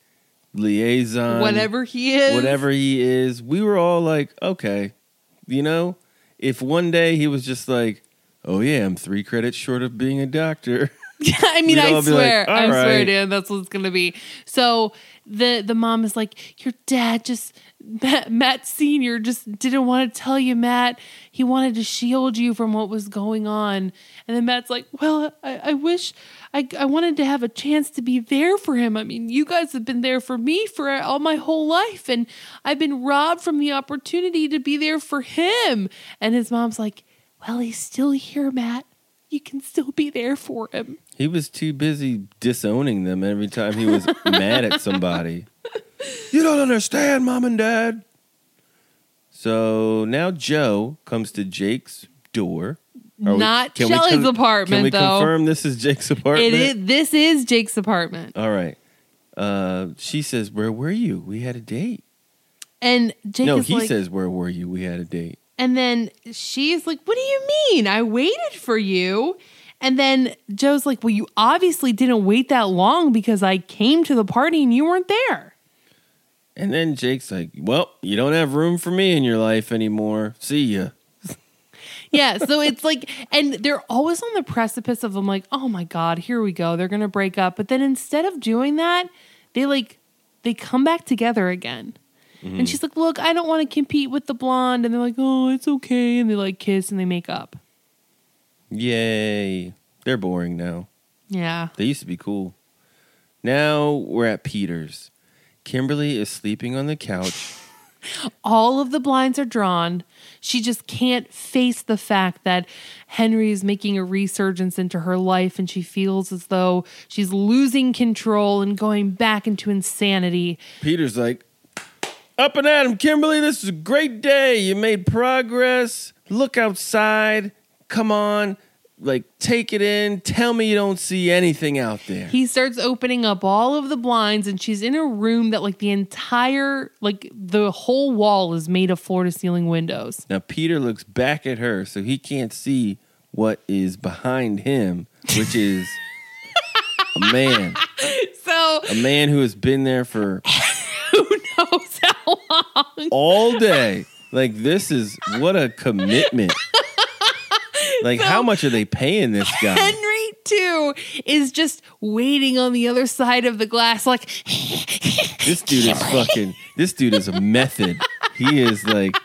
liaison, whatever he is. We were all like, okay, if one day he was just like, oh yeah, I'm 3 credits short of being a doctor. Yeah, I mean, I swear, Dan, that's what it's going to be. So the mom is like, your dad just, Matt Sr. just didn't want to tell you, Matt. He wanted to shield you from what was going on. And then Matt's like, well, I wish I wanted to have a chance to be there for him. I mean, you guys have been there for me for all my whole life. And I've been robbed from the opportunity to be there for him. And his mom's like, well, he's still here, Matt. You can still be there for him. He was too busy disowning them every time he was mad at somebody. You don't understand, Mom and Dad. So now Joe comes to Jake's door. Not Shelly's apartment, though. Can we confirm this is Jake's apartment? This is Jake's apartment. All right. She says, where were you? We had a date. And Jake says, where were you? We had a date. And then she's like, what do you mean? I waited for you. And then Joe's like, well, you obviously didn't wait that long because I came to the party and you weren't there. And then Jake's like, well, you don't have room for me in your life anymore. See ya. Yeah, so it's like, and they're always on the precipice of them like, oh my God, here we go. They're going to break up. But then instead of doing that, they come back together again. Mm-hmm. And she's like, look, I don't want to compete with the blonde. And they're like, oh, it's okay. And they like kiss and they make up. Yay. They're boring now. Yeah. They used to be cool. Now we're at Peter's. Kimberly is sleeping on the couch. All of the blinds are drawn. She just can't face the fact that Henry is making a resurgence into her life, and she feels as though she's losing control and going back into insanity. Peter's like, up and at him, Kimberly. This is a great day. You made progress. Look outside. Come on. Like, take it in. Tell me you don't see anything out there. He starts opening up all of the blinds, and she's in a room that, like, the entire, like, the whole wall is made of floor-to-ceiling windows. Now, Peter looks back at her, so he can't see what is behind him, which is a man. So a man who has been there for... who knows how long? All day. Like, this is... What a commitment. Like, so, how much are they paying this guy? Henry, too, is just waiting on the other side of the glass like... This dude is a method. He is like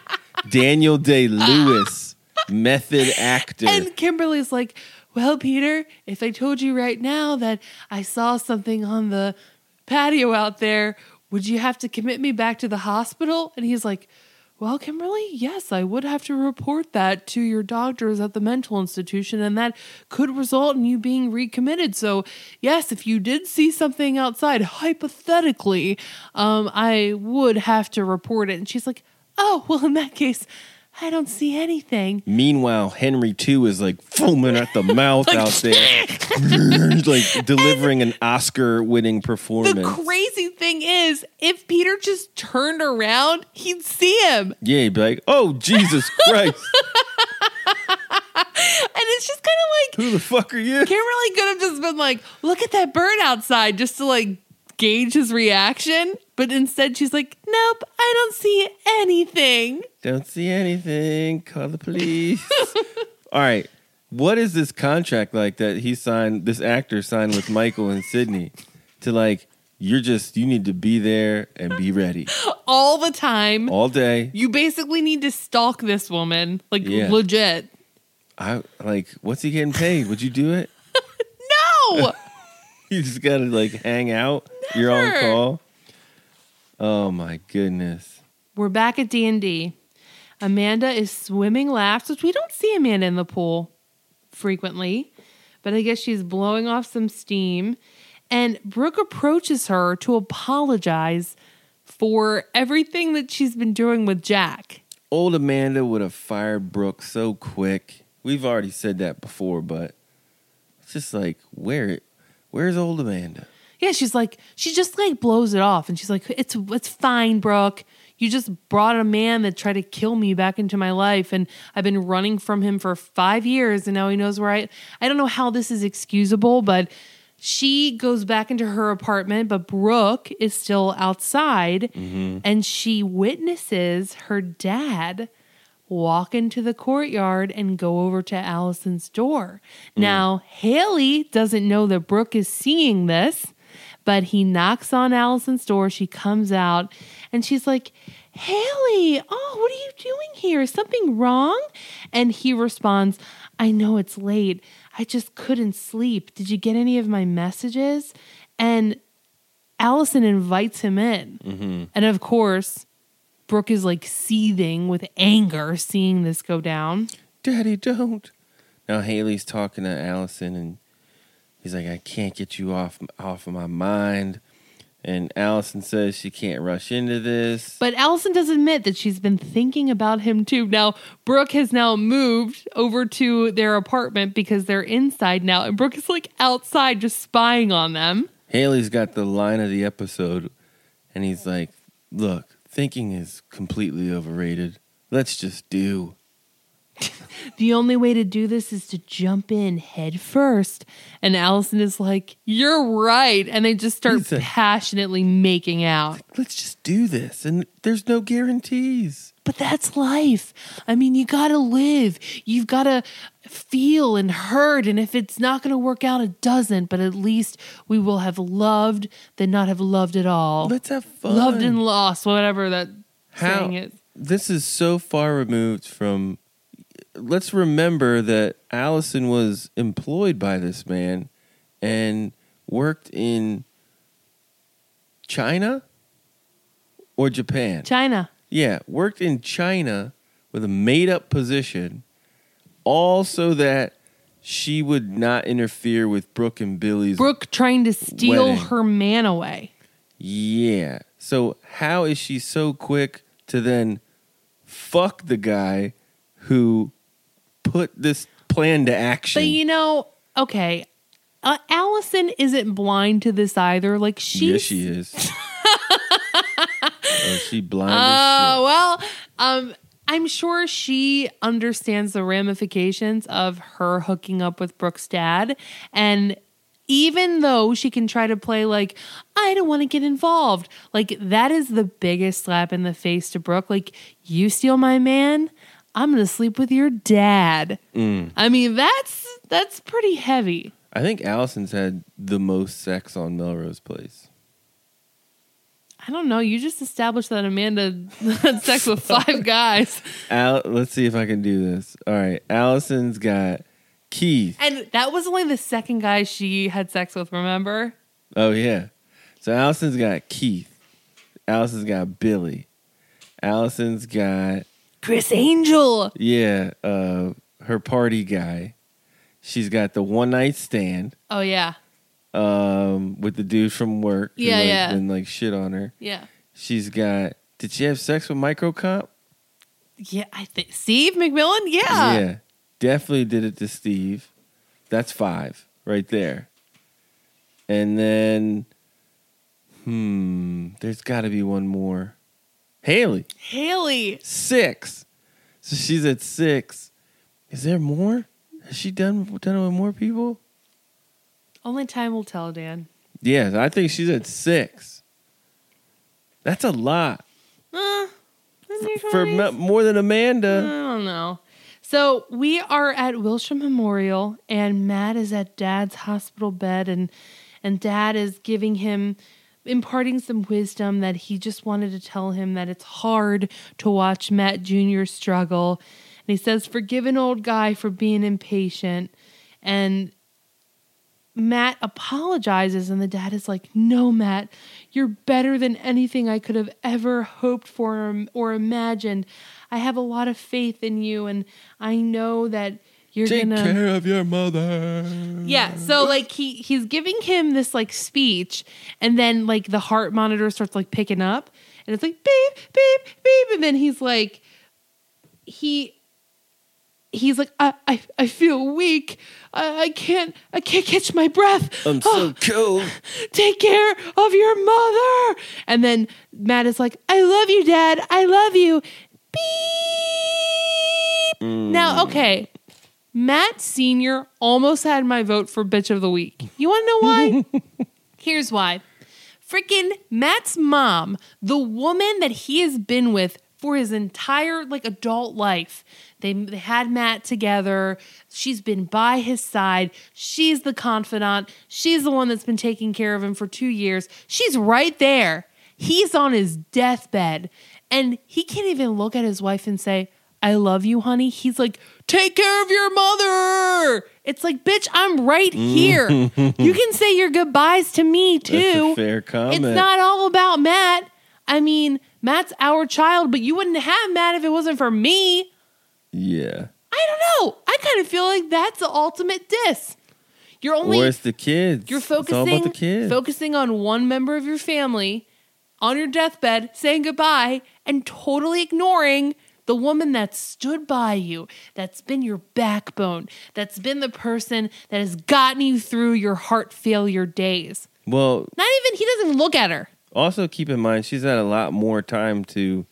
Daniel Day-Lewis, method actor. And Kimberly's like, well, Peter, if I told you right now that I saw something on the patio out there, would you have to commit me back to the hospital? And he's like... Well, Kimberly, yes, I would have to report that to your doctors at the mental institution, and that could result in you being recommitted. So, yes, if you did see something outside, hypothetically, I would have to report it. And she's like, oh, well, in that case, I don't see anything. Meanwhile, Henry, too, is like foaming at the mouth like, out there, like delivering an Oscar-winning performance. The crazy thing is, if Peter just turned around, he'd see him. Yeah, he'd be like, oh, Jesus Christ. And it's just kind of like... Who the fuck are you? Kimberly could have just been like, look at that bird outside, just to like gauge his reaction. But instead, she's like, nope, I don't see anything. Don't see anything. Call the police. All right. What is this contract like that he signed, this actor signed with Michael and Sydney to like, you need to be there and be ready. All the time. All day. You basically need to stalk this woman. Like, yeah. Legit. What's he getting paid? Would you do it? No. You just got to like hang out. Never. You're on call. Oh, my goodness. We're back at D&D. Amanda is swimming laps, which we don't see Amanda in the pool frequently, but I guess she's blowing off some steam. And Brooke approaches her to apologize for everything that she's been doing with Jack. Old Amanda would have fired Brooke so quick. We've already said that before, but it's just like, where's old Amanda? Yeah, she's like, she just like blows it off. And she's like, it's fine, Brooke. You just brought a man that tried to kill me back into my life. And I've been running from him for 5 years. And now he knows where I don't know how this is excusable, but she goes back into her apartment. But Brooke is still outside. Mm-hmm. And she witnesses her dad walk into the courtyard and go over to Allison's door. Mm. Now, Haley doesn't know that Brooke is seeing this. But he knocks on Allison's door. She comes out and she's like, Haley, oh, what are you doing here? Is something wrong? And he responds, I know it's late. I just couldn't sleep. Did you get any of my messages? And Allison invites him in. Mm-hmm. And of course, Brooke is like seething with anger seeing this go down. Daddy, don't. Now Haley's talking to Allison and he's like, I can't get you off of my mind. And Allison says she can't rush into this. But Allison does admit that she's been thinking about him too. Now, Brooke has now moved over to their apartment because they're inside now. And Brooke is like outside just spying on them. Haley's got the line of the episode. And he's like, look, thinking is completely overrated. Let's just do. The only way to do this is to jump in head first. And Allison is like, you're right. And they just start passionately making out. Like, let's just do this. And there's no guarantees. But that's life. I mean, you got to live. You've got to feel and hurt. And if it's not going to work out, it doesn't. But at least we will have loved than not have loved at all. Let's have fun. Loved and lost, whatever that saying is. This is so far removed from... Let's remember that Allison was employed by this man and worked in China or Japan? China. Yeah, worked in China with a made-up position, all so that she would not interfere with Brooke and Billy's Brooke trying to steal wedding. Her man away. Yeah. So how is she so quick to then fuck the guy who... put this plan to action. But you know, okay, Allison isn't blind to this either. Like she is. Oh, she blind as shit. Well, I'm sure she understands the ramifications of her hooking up with Brooke's dad. And even though she can try to play like, I don't want to get involved. Like that is the biggest slap in the face to Brooke. Like, you steal my man, I'm going to sleep with your dad. Mm. I mean, that's pretty heavy. I think Allison's had the most sex on Melrose Place. I don't know. You just established that Amanda had sex with 5 guys. Let's see if I can do this. All right. Allison's got Keith. And that was only the second guy she had sex with, remember? Oh, yeah. So Allison's got Keith. Allison's got Billy. Allison's got... Chris Angel. Yeah, her party guy. She's got the one night stand. Oh yeah. With the dude from work. Yeah, and like shit on her. Yeah. She's got. Did she have sex with Microcomp? Yeah, I think Steve McMillan. Yeah. Yeah, definitely did it to Steve. That's 5 right there. And then, there's got to be one more. Haley. 6. So she's at 6. Is there more? Has she done it with more people? Only time will tell, Dan. Yeah, I think she's at 6. That's a lot. For more than Amanda. I don't know. So we are at Wilshire Memorial, and Matt is at Dad's hospital bed, and Dad is giving him... imparting some wisdom that he just wanted to tell him that it's hard to watch Matt Jr. struggle. And he says, forgive an old guy for being impatient. And Matt apologizes, and the dad is like, no, Matt, you're better than anything I could have ever hoped for or imagined. I have a lot of faith in you, and I know that you're going to... take care of your mother. Yeah, so, like, he's giving him this, like, speech, and then, like, the heart monitor starts, like, picking up, and it's like, beep, beep, beep, and then he's like, he's like, I feel weak. I can't catch my breath. I'm so cold. Take care of your mother. And then Matt is like, I love you, Dad. I love you. Beep. Now, okay. Matt Sr. almost had my vote for Bitch of the Week. You want to know why? Here's why. Freaking Matt's mom, the woman that he has been with for his entire like adult life. They had Matt together. She's been by his side. She's the confidant. She's the one that's been taking care of him for 2 years. She's right there. He's on his deathbed. And he can't even look at his wife and say, I love you, honey. He's like, take care of your mother. It's like, bitch, I'm right here. You can say your goodbyes to me, too. That's a fair comment. It's not all about Matt. I mean, Matt's our child, but you wouldn't have Matt if it wasn't for me. Yeah. I don't know. I kind of feel like that's the ultimate diss. You're only... or it's the kids. You're focusing on one member of your family on your deathbed, saying goodbye, and totally ignoring... the woman that stood by you, that's been your backbone, that's been the person that has gotten you through your heart failure days. Well, he doesn't look at her. Also keep in mind, she's had a lot more time to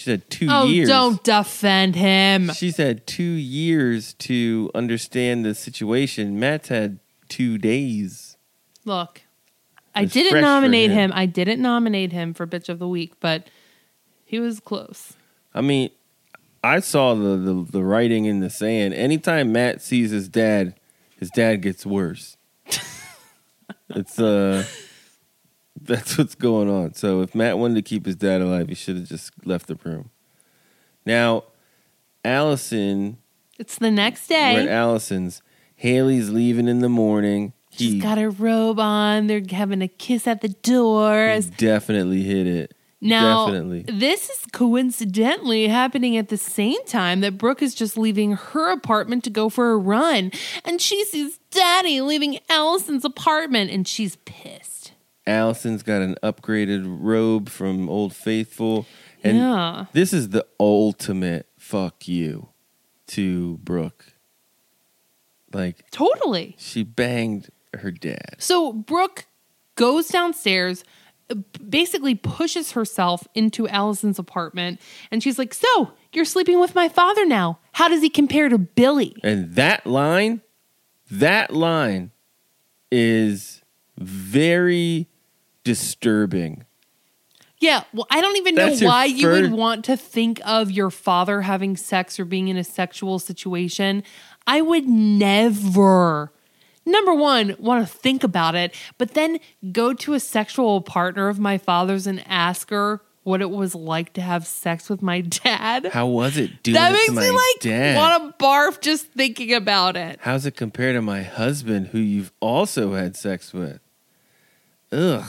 She said 2 years. Oh, don't defend him. She said 2 years to understand the situation. Matt's had 2 days. Look, I didn't nominate him. I didn't nominate him for Bitch of the Week, but he was close. I mean, I saw the writing in the sand. Anytime Matt sees his dad gets worse. That's what's going on. So if Matt wanted to keep his dad alive, he should have just left the room. Now, Allison. It's the next day. We're at Allison's. Haley's leaving in the morning. She's got her robe on. They're having a kiss at the door. Definitely hit it. Now, this is coincidentally happening at the same time that Brooke is just leaving her apartment to go for a run. And she sees Daddy leaving Allison's apartment, and she's pissed. Allison's got an upgraded robe from Old Faithful. And this is the ultimate fuck you to Brooke. Like, totally. She banged her dad. So Brooke goes downstairs, basically pushes herself into Allison's apartment, and she's like, so you're sleeping with my father now. How does he compare to Billy? And that line is very disturbing. Yeah, well, I don't even know why you would want to think of your father having sex or being in a sexual situation. I would never, number one, want to think about it, but then go to a sexual partner of my father's and ask her what it was like to have sex with my dad. How was it doing that? That makes me like want to barf just thinking about it. How's it compared to my husband, who you've also had sex with? Ugh.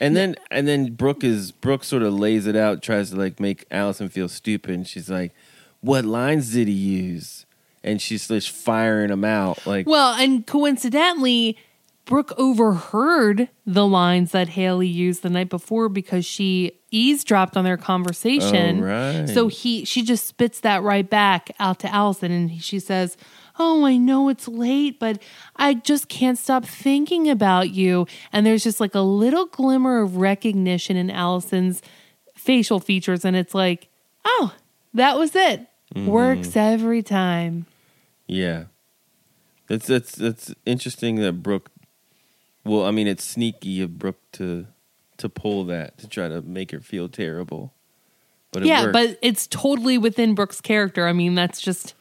And then Brooke sort of lays it out, tries to like make Allison feel stupid. And she's like, "What lines did he use?" And she's just firing them out. Like, well, and coincidentally, Brooke overheard the lines that Haley used the night before because she eavesdropped on their conversation. Oh, right. So she just spits that right back out to Allison, and she says, "Oh, I know it's late, but I just can't stop thinking about you." And there's just like a little glimmer of recognition in Allison's facial features, and it's like, oh, that was it. Mm-hmm. Works every time. Yeah. That's interesting that Brooke, well, I mean, it's sneaky of Brooke to pull that, to try to make her feel terrible. But it worked. But it's totally within Brooke's character. I mean, that's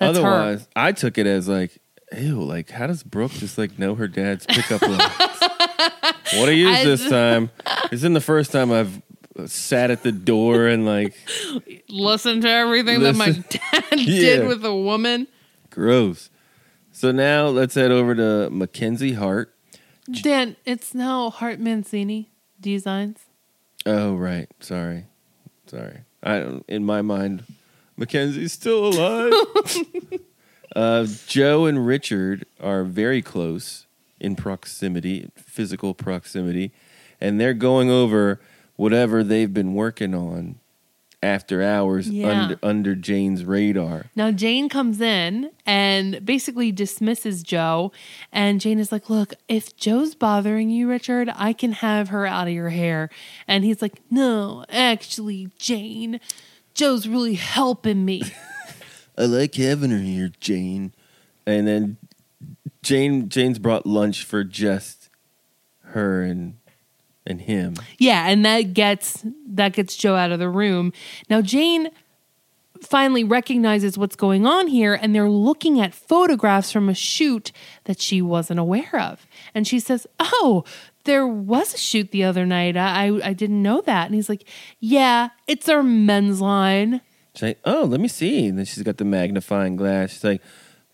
otherwise her. I took it as like, ew, like how does Brooke just like know her dad's pickup lines? What I use this time? It's in the first time I've sat at the door and like listened to everything that my dad did with a woman. Gross. So now let's head over to Mackenzie Hart. Dan, it's now Hart Mancini Designs. Oh right, sorry. I don't. In my mind, Mackenzie's still alive. Joe and Richard are very close in proximity, physical proximity, and they're going over whatever they've been working on after hours under Jane's radar. Now, Jane comes in and basically dismisses Joe. And Jane is like, look, if Joe's bothering you, Richard, I can have her out of your hair. And he's like, no, actually, Jane, Joe's really helping me. I like having her here, Jane. And then Jane's brought lunch for just her and him. Yeah, and that gets Joe out of the room. Now Jane finally recognizes what's going on here, and they're looking at photographs from a shoot that she wasn't aware of. And she says, oh, there was a shoot the other night. I didn't know that. And he's like, yeah, it's our men's line. She's like, oh, let me see. And then she's got the magnifying glass. She's like,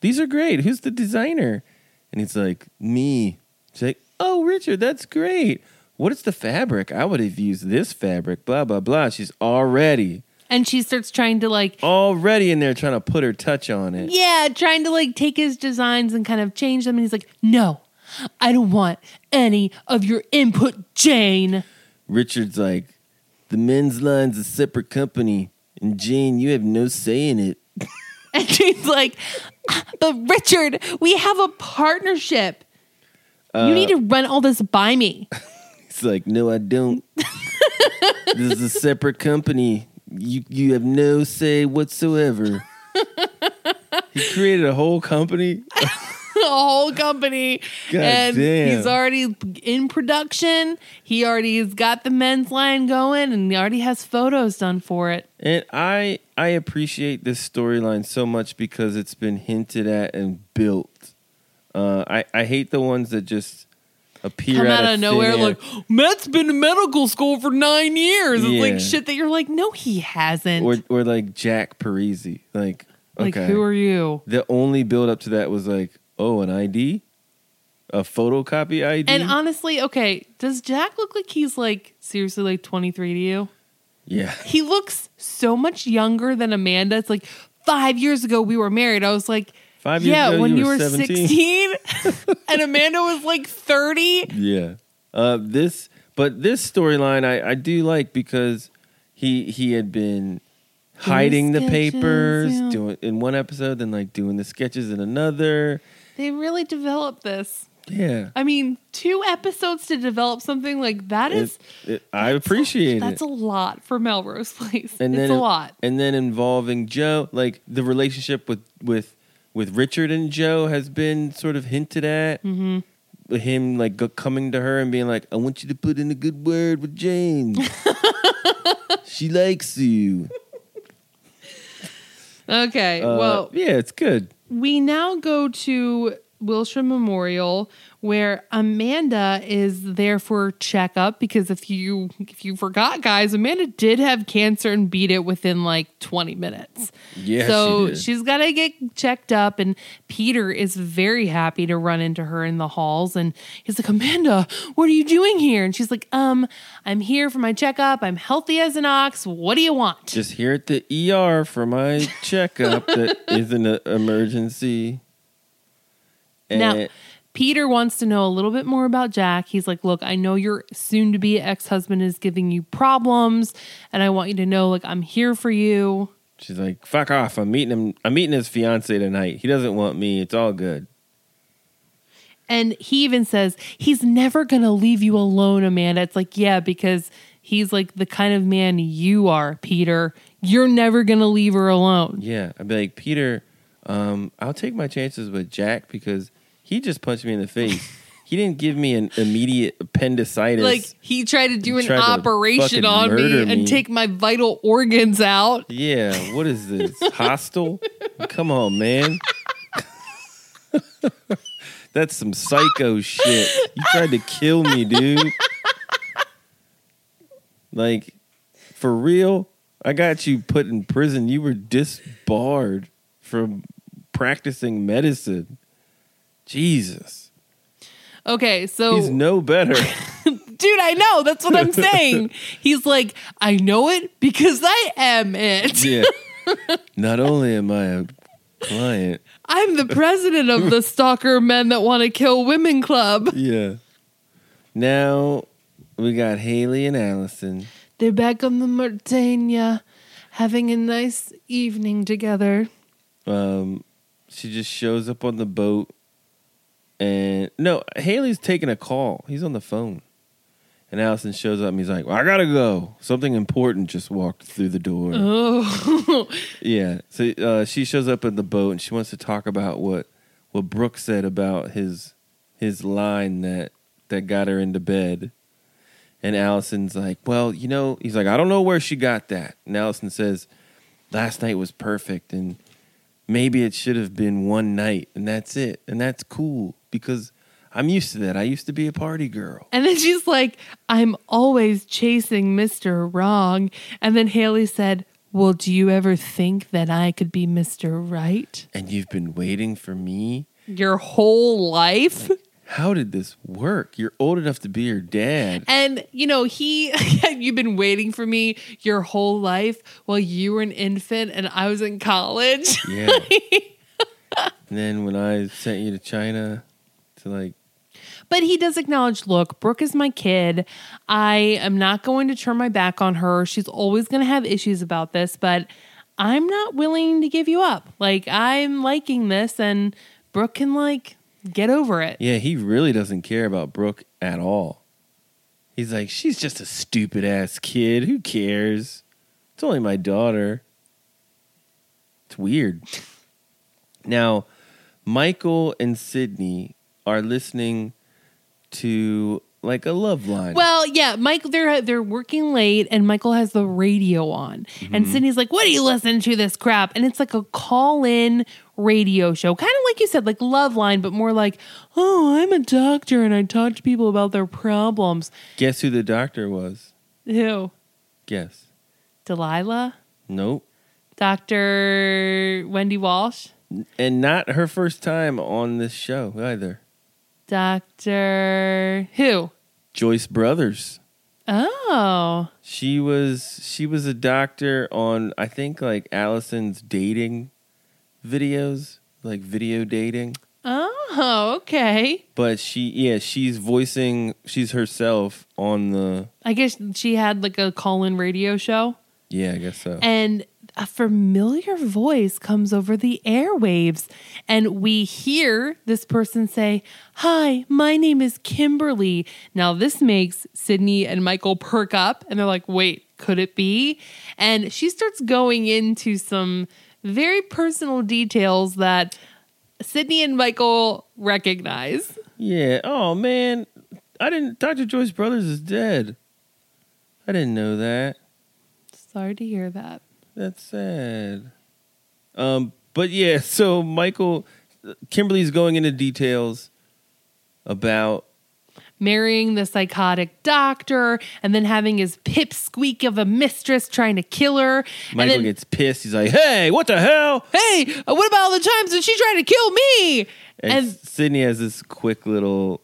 these are great. Who's the designer? And he's like, me. She's like, oh, Richard, that's great. What is the fabric? I would have used this fabric, blah, blah, blah. She's already. And she starts trying to like. Already in there trying to put her touch on it. Yeah, trying to like take his designs and kind of change them. And he's like, no. I don't want any of your input, Jane. Richard's like, the men's line's a separate company, and Jane, you have no say in it. And Jane's like, but Richard, we have a partnership. You need to run all this by me. He's like, no, I don't. This is a separate company. you have no say whatsoever. He created a whole company. God and damn. He's already in production. He already has got the men's line going, and he already has photos done for it. And I appreciate this storyline so much because it's been hinted at and built. I hate the ones that just appear out of nowhere, like, Matt's been to medical school for 9 years. Yeah. It's like shit that you're like, no, he hasn't. Or like Jack Parisi. Like okay. Who are you? The only build up to that was like, oh, an ID? A photocopy ID? And honestly, okay, does Jack look like he's like seriously like 23 to you? Yeah. He looks so much younger than Amanda. It's like 5 years ago we were married. I was like, 5 years ago when you were 16 and Amanda was like 30. Yeah. This storyline I do like because he had been hiding the papers, doing in one episode, then like doing the sketches in another. They really developed this. Yeah, I mean, 2 episodes to develop something like that is I appreciate it. That's a lot for Melrose Place. And it's a lot. And then involving Joe, like the relationship with Richard and Joe has been sort of hinted at. Mm-hmm. Him like coming to her and being like, "I want you to put in a good word with Jane. She likes you." Okay, well... yeah, it's good. We now go to Wilshire Memorial, where Amanda is there for checkup, because if you forgot, guys, Amanda did have cancer and beat it within, like, 20 minutes. Yeah, so she's got to get checked up, and Peter is very happy to run into her in the halls, and he's like, Amanda, what are you doing here? And she's like, I'm here for my checkup. I'm healthy as an ox. What do you want? Just here at the ER for my checkup that isn't an emergency. And now, Peter wants to know a little bit more about Jack. He's like, look, I know your soon-to-be ex-husband is giving you problems, and I want you to know, like, I'm here for you. She's like, fuck off. I'm meeting him. I'm meeting his fiance tonight. He doesn't want me. It's all good. And he even says, he's never going to leave you alone, Amanda. It's like, yeah, because he's like the kind of man you are, Peter. You're never going to leave her alone. Yeah. I'd be like, Peter, I'll take my chances with Jack because he just punched me in the face. He didn't give me an immediate appendicitis. Like, he tried to do an operation on me and take my vital organs out. Yeah, what is this? Hostile? Come on, man. That's some psycho shit. You tried to kill me, dude. Like, for real? I got you put in prison. You were disbarred from practicing medicine. Jesus. Okay, so he's no better. Dude, I know. That's what I'm saying. He's like, I know it because I am it. Yeah. Not only am I a client, I'm the president of the Stalker Men That Want to Kill Women Club. Yeah. Now we got Haley and Allison. They're back on the Maritania having a nice evening together. She just shows up on the boat. And no, Haley's taking a call. He's on the phone. And Allison shows up and he's like, well, I gotta go. Something important just walked through the door. Oh. Yeah. So she shows up at the boat and she wants to talk about what Brooke said about his line that got her into bed. And Allison's like, well, you know, he's like, I don't know where she got that. And Allison says, last night was perfect and maybe it should have been one night and that's it. And that's cool. Because I'm used to that. I used to be a party girl. And then she's like, I'm always chasing Mr. Wrong. And then Haley said, well, do you ever think that I could be Mr. Right? And you've been waiting for me your whole life? Like, how did this work? You're old enough to be your dad. And, you know, you've been waiting for me your whole life while you were an infant and I was in college. Yeah. And then when I sent you to China to like... But he does acknowledge, look, Brooke is my kid. I am not going to turn my back on her. She's always going to have issues about this, but I'm not willing to give you up. Like, I'm liking this and Brooke can like... get over it. Yeah, he really doesn't care about Brooke at all. He's like, she's just a stupid ass kid. Who cares? It's only my daughter. It's weird. Now, Michael and Sydney are listening to like a love line. Well, yeah, Michael, they're working late and Michael has the radio on. Mm-hmm. And Sydney's like, what are you listening to this crap? And it's like a call-in radio show. Kind of like you said, like love line, but more like, oh, I'm a doctor and I talk to people about their problems. Guess who the doctor was? Who? Guess. Delilah? Nope. Dr. Wendy Walsh? And not her first time on this show either. Dr. Who? Joyce Brothers. Oh. She was a doctor on, I think, like Allison's dating videos, like video dating. Oh, okay. But she's herself on the... I guess she had like a call-in radio show. Yeah, I guess so. And a familiar voice comes over the airwaves and we hear this person say, hi, my name is Kimberly. Now this makes Sydney and Michael perk up and they're like, wait, could it be? And she starts going into some very personal details that Sydney and Michael recognize. Yeah. Oh man. Dr. Joyce Brothers is dead. I didn't know that. Sorry to hear that. That's sad. But yeah, so Kimberly's going into details about marrying the psychotic doctor and then having his pipsqueak of a mistress trying to kill her. Michael gets pissed. He's like, hey, what the hell? Hey, what about all the times that she tried to kill me? And Sydney has this quick little...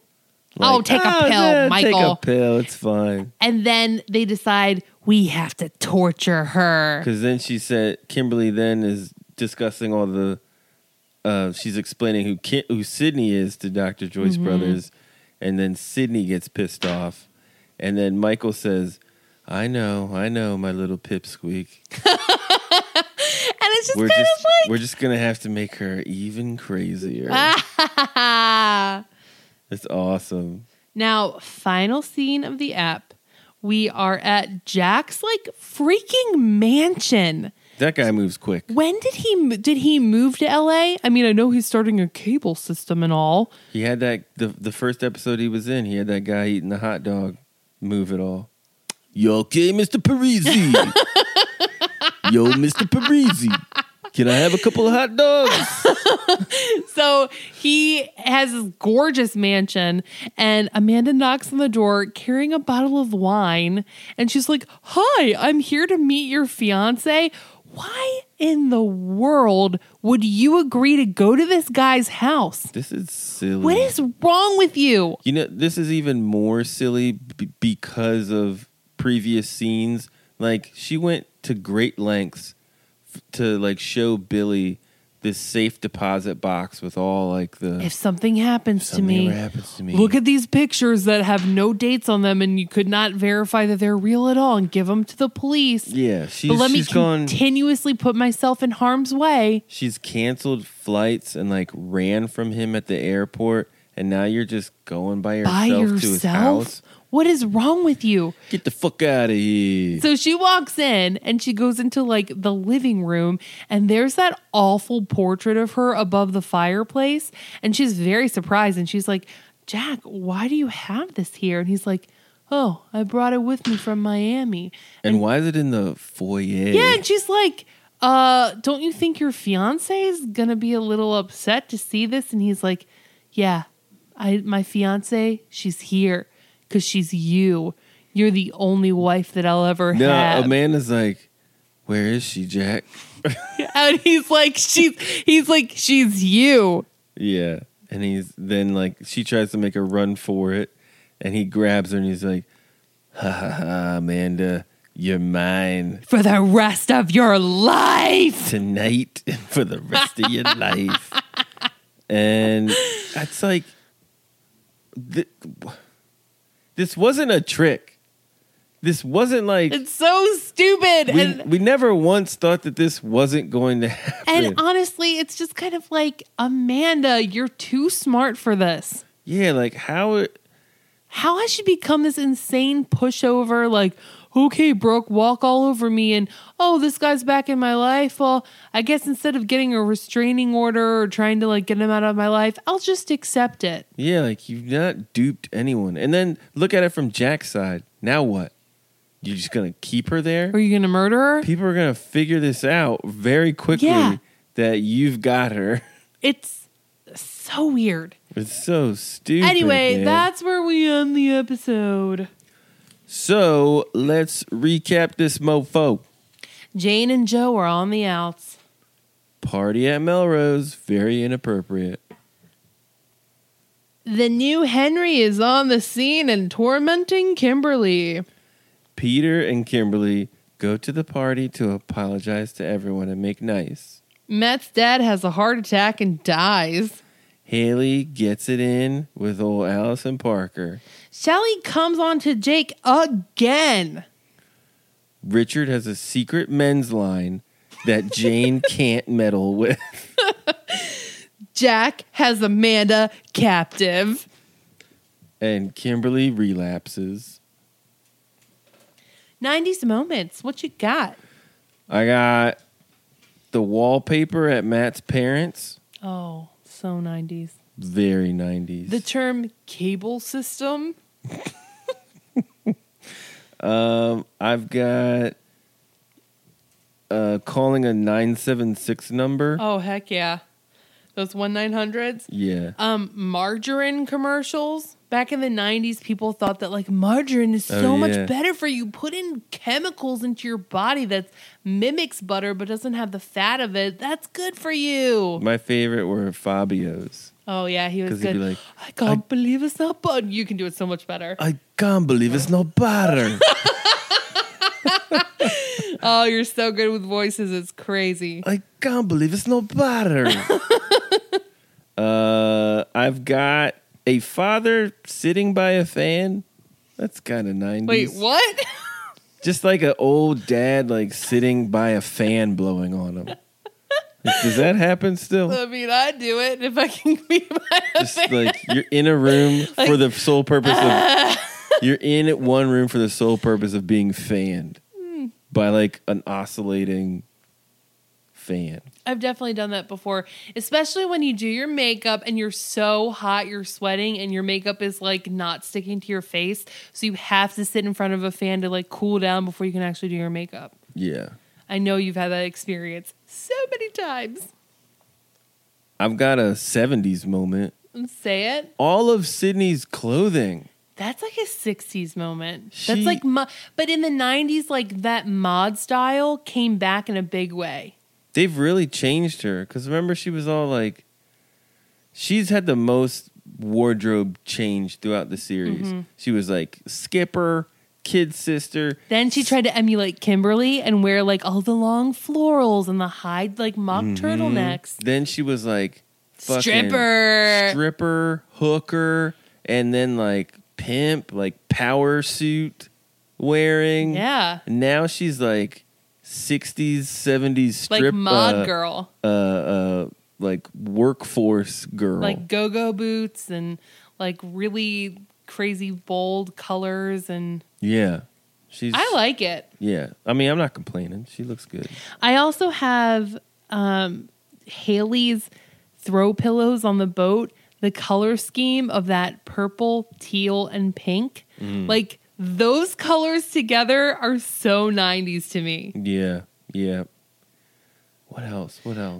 like, oh, take a pill, yeah, Michael. Take a pill, it's fine. And then they decide we have to torture her. Because then she said, Kimberly then is discussing all the, she's explaining who Sydney is to Dr. Joyce mm-hmm. Brothers. And then Sydney gets pissed off. And then Michael says, I know, my little pipsqueak. And it's just kind of like... We're just going to have to make her even crazier. It's awesome. Now, final scene of the app. We are at Jack's like freaking mansion. That guy moves quick. When did he move to LA? I mean, I know he's starting a cable system and all. He had that the first episode he was in. He had that guy eating the hot dog move it all. You okay, Mr. Parisi? Yo, Mr. Parisi. Can I have a couple of hot dogs? So he has this gorgeous mansion and Amanda knocks on the door carrying a bottle of wine. And she's like, hi, I'm here to meet your fiance. Why in the world would you agree to go to this guy's house? This is silly. What is wrong with you? You know, this is even more silly because of previous scenes. Like she went to great lengths to like show Billy this safe deposit box with all like the... If something happens to me. Look at these pictures that have no dates on them and you could not verify that they're real at all and give them to the police. Yeah. But let me continuously put myself in harm's way. She's canceled flights and like ran from him at the airport and now you're just going by yourself? To his house. What is wrong with you? Get the fuck out of here. So she walks in and she goes into like the living room and there's that awful portrait of her above the fireplace. And she's very surprised and she's like, Jack, why do you have this here? And he's like, oh, I brought it with me from Miami. And why is it in the foyer? Yeah, and she's like, don't you think your fiance is going to be a little upset to see this? And he's like, yeah, my fiance, she's here. Because she's you. You're the only wife that I'll ever have. No, Amanda's like, where is she, Jack? And he's like, she's you. Yeah. And he's then like, she tries to make a run for it. And he grabs her and he's like, ha ha ha, Amanda, you're mine. For the rest of your life. Tonight and for the rest of your life. And that's like... This wasn't a trick. This wasn't like... It's so stupid. We never once thought that this wasn't going to happen. And honestly, it's just kind of like, Amanda, you're too smart for this. Yeah, like how... How has she become this insane pushover? Like, okay, Brooke, walk all over me, and oh, this guy's back in my life. Well, I guess instead of getting a restraining order or trying to like get him out of my life, I'll just accept it. Yeah, like you've not duped anyone. And then look at it from Jack's side. Now what? You're just going to keep her there? Are you going to murder her? People are going to figure this out very quickly that you've got her. It's so weird. It's so stupid. Anyway, that's where we end the episode. So let's recap this mofo. Jane and Joe are on the outs. Party at Melrose. Very inappropriate. The new Henry is on the scene and tormenting Kimberly. Peter and Kimberly go to the party to apologize to everyone and make nice. Matt's dad has a heart attack and dies. Haley gets it in with old Allison Parker. Sally comes on to Jake again. Richard has a secret men's line that Jane can't meddle with. Jack has Amanda captive. And Kimberly relapses. 90s moments. What you got? I got the wallpaper at Matt's parents. Oh, so 90s. Very 90s. The term cable system. I've got calling a 976 number. Oh, heck yeah. Those 1-900s? Yeah. Margarine commercials. Back in the 90s, people thought that like margarine is so much better for you. Put in chemicals into your body that mimics butter but doesn't have the fat of it. That's good for you. My favorite were Fabio's. Oh, yeah, he was good. He'd be like, I can't believe it's not butter. You can do it so much better. I can't believe it's not butter. Oh, you're so good with voices. It's crazy. I can't believe it's not butter. I've got a father sitting by a fan. That's kind of 90s. Wait, what? Just like an old dad like sitting by a fan blowing on him. Like, does that happen still? I mean, I'd do it if I can be by a fan. Just like you're in a room like, for the sole purpose of... You're in one room for the sole purpose of being fanned by like an oscillating fan. I've definitely done that before, especially when you do your makeup and you're so hot, you're sweating, and your makeup is like not sticking to your face. So you have to sit in front of a fan to like cool down before you can actually do your makeup. Yeah. I know you've had that experience so many times. I've got a 70s moment. Say it. All of Sydney's clothing. That's like a 60s moment. That's like, but in the 90s, like that mod style came back in a big way. They've really changed her. Because remember, she was all like, she's had the most wardrobe change throughout the series. Mm-hmm. She was like Skipper, Kid Sister. Then she tried to emulate Kimberly and wear like all the long florals and the high like mock turtlenecks. Then she was like fucking stripper, hooker, and then like pimp, like power suit wearing. Yeah. And now she's like 60s, 70s strip, like mod girl, like workforce girl, like go-go boots and like really crazy bold colors and I like it. Yeah, I mean, I'm not complaining. She looks good. I also have Haley's throw pillows on the boat. The color scheme of that purple, teal, and pink, like. Those colors together are so 90s to me. Yeah, yeah. What else?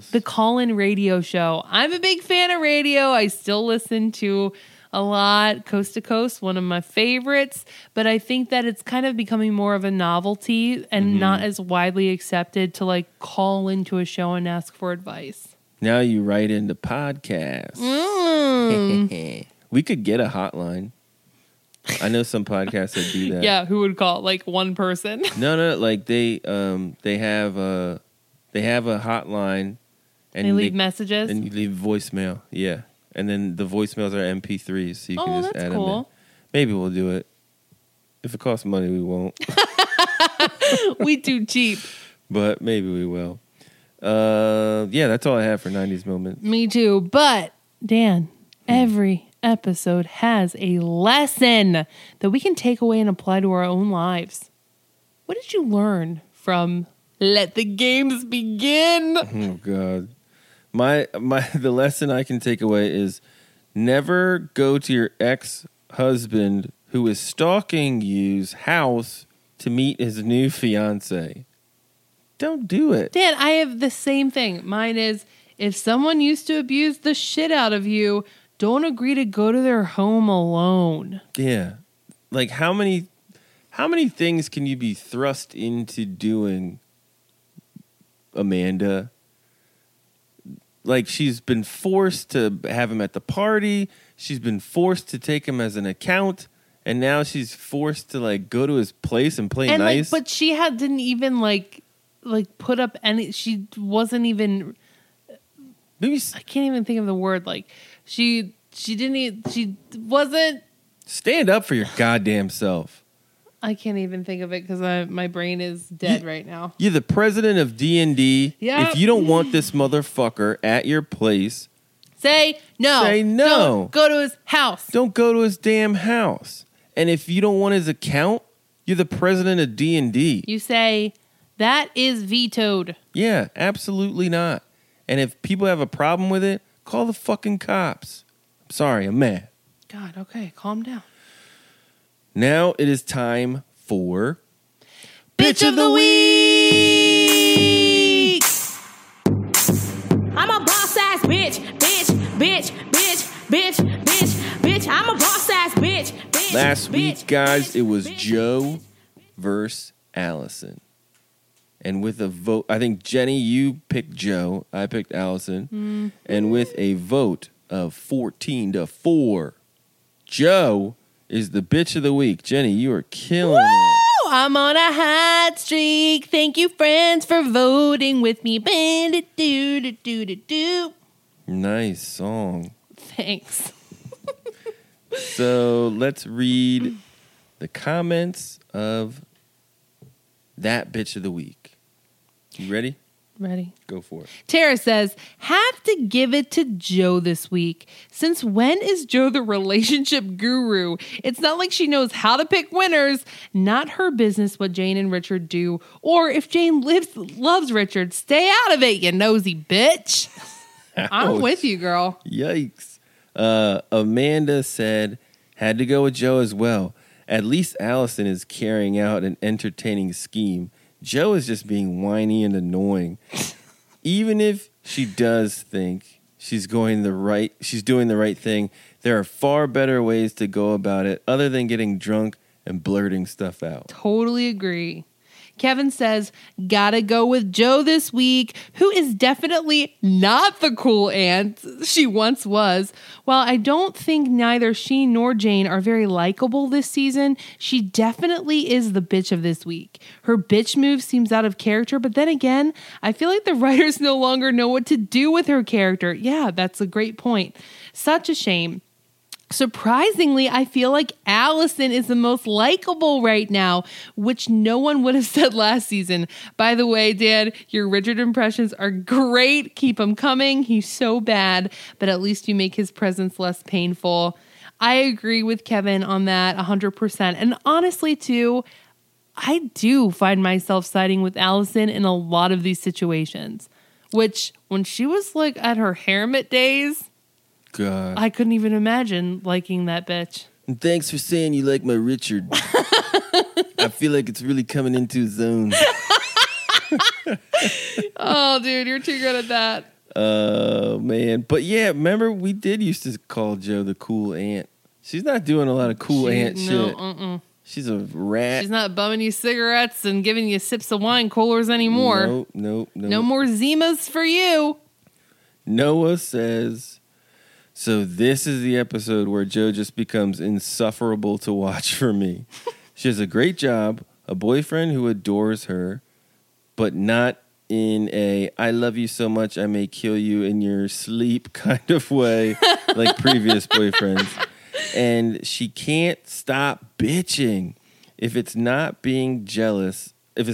The call-in radio show. I'm a big fan of radio. I still listen to a lot. Coast to Coast, one of my favorites. But I think that it's kind of becoming more of a novelty and not as widely accepted to like call into a show and ask for advice. Now you write into podcasts. We could get a hotline. I know some podcasts that do that. Yeah, who would call? Like one person? No. Like they have a hotline, and they leave messages and you leave voicemail. Yeah, and then the voicemails are MP3s, so you can just add them in. Maybe we'll do it. If it costs money, we won't. We too cheap. But maybe we will. Yeah, that's all I have for 90s moments. Me too. But Dan, every episode has a lesson that we can take away and apply to our own lives. What did you learn from Let the Games Begin? Oh, God. The lesson I can take away is never go to your ex-husband who is stalking you's house to meet his new fiance. Don't do it. Dan, I have the same thing. Mine is, if someone used to abuse the shit out of you, don't agree to go to their home alone. Yeah. Like, how many things can you be thrust into doing, Amanda? Like, she's been forced to have him at the party. She's been forced to take him as an account. And now she's forced to, like, go to his place and play and nice. Like, but she didn't even, like put up any... She wasn't even... Maybe I can't even think of the word. Like, she didn't... She wasn't... Stand up for your goddamn self. I can't even think of it because my brain is dead right now. You're the president of D&D. Yep. If you don't want this motherfucker at your place... Say no. Say no. Don't go to his house. Don't go to his damn house. And if you don't want his account, you're the president of D&D. You say... That is vetoed. Yeah, absolutely not. And if people have a problem with it, call the fucking cops. I'm sorry, I'm mad. God, okay, calm down. Now it is time for... Bitch of the Week! I'm a boss-ass bitch, bitch, bitch, bitch, bitch, bitch, bitch. I'm a boss-ass bitch, bitch. Last week, guys, it was Joe versus Allison. And with a vote, I think, Jenny, you picked Joe. I picked Allison. Mm-hmm. And with a vote of 14-4, Joe is the bitch of the week. Jenny, you are killing it. I'm on a hot streak. Thank you, friends, for voting with me. Nice song. Thanks. So let's read the comments of that bitch of the week. You ready? Ready. Go for it. Tara says, have to give it to Joe this week. Since when is Joe the relationship guru? It's not like she knows how to pick winners. Not her business what Jane and Richard do. Or if Jane loves Richard, stay out of it, you nosy bitch. I'm with you, girl. Yikes. Amanda said, had to go with Joe as well. At least Allison is carrying out an entertaining scheme. Joe is just being whiny and annoying. Even if she does think she's doing the right thing, there are far better ways to go about it other than getting drunk and blurting stuff out. Totally agree. Kevin says, gotta go with Joe this week, who is definitely not the cool aunt she once was. While I don't think neither she nor Jane are very likable this season, she definitely is the bitch of this week. Her bitch move seems out of character, but then again, I feel like the writers no longer know what to do with her character. Yeah, that's a great point. Such a shame. Surprisingly, I feel like Allison is the most likable right now, which no one would have said last season. By the way, Dan, your Richard impressions are great. Keep them coming. He's so bad, but at least you make his presence less painful. I agree with Kevin on that 100%. And honestly, too, I do find myself siding with Allison in a lot of these situations, which when she was like at her hermit days... God. I couldn't even imagine liking that bitch. And thanks for saying you like my Richard. I feel like it's really coming into his own. Oh, dude, you're too good at that. Oh, man. But yeah, remember we did used to call Joe the cool aunt. She's not doing a lot of cool aunt shit. Uh-uh. She's a rat. She's not bumming you cigarettes and giving you sips of wine coolers anymore. Nope. No more Zimas for you. Noah says... So this is the episode where Joe just becomes insufferable to watch for me. She has a great job, a boyfriend who adores her, but not in a I love you so much I may kill you in your sleep kind of way like previous boyfriends. And she can't stop bitching. If it's not being jealous of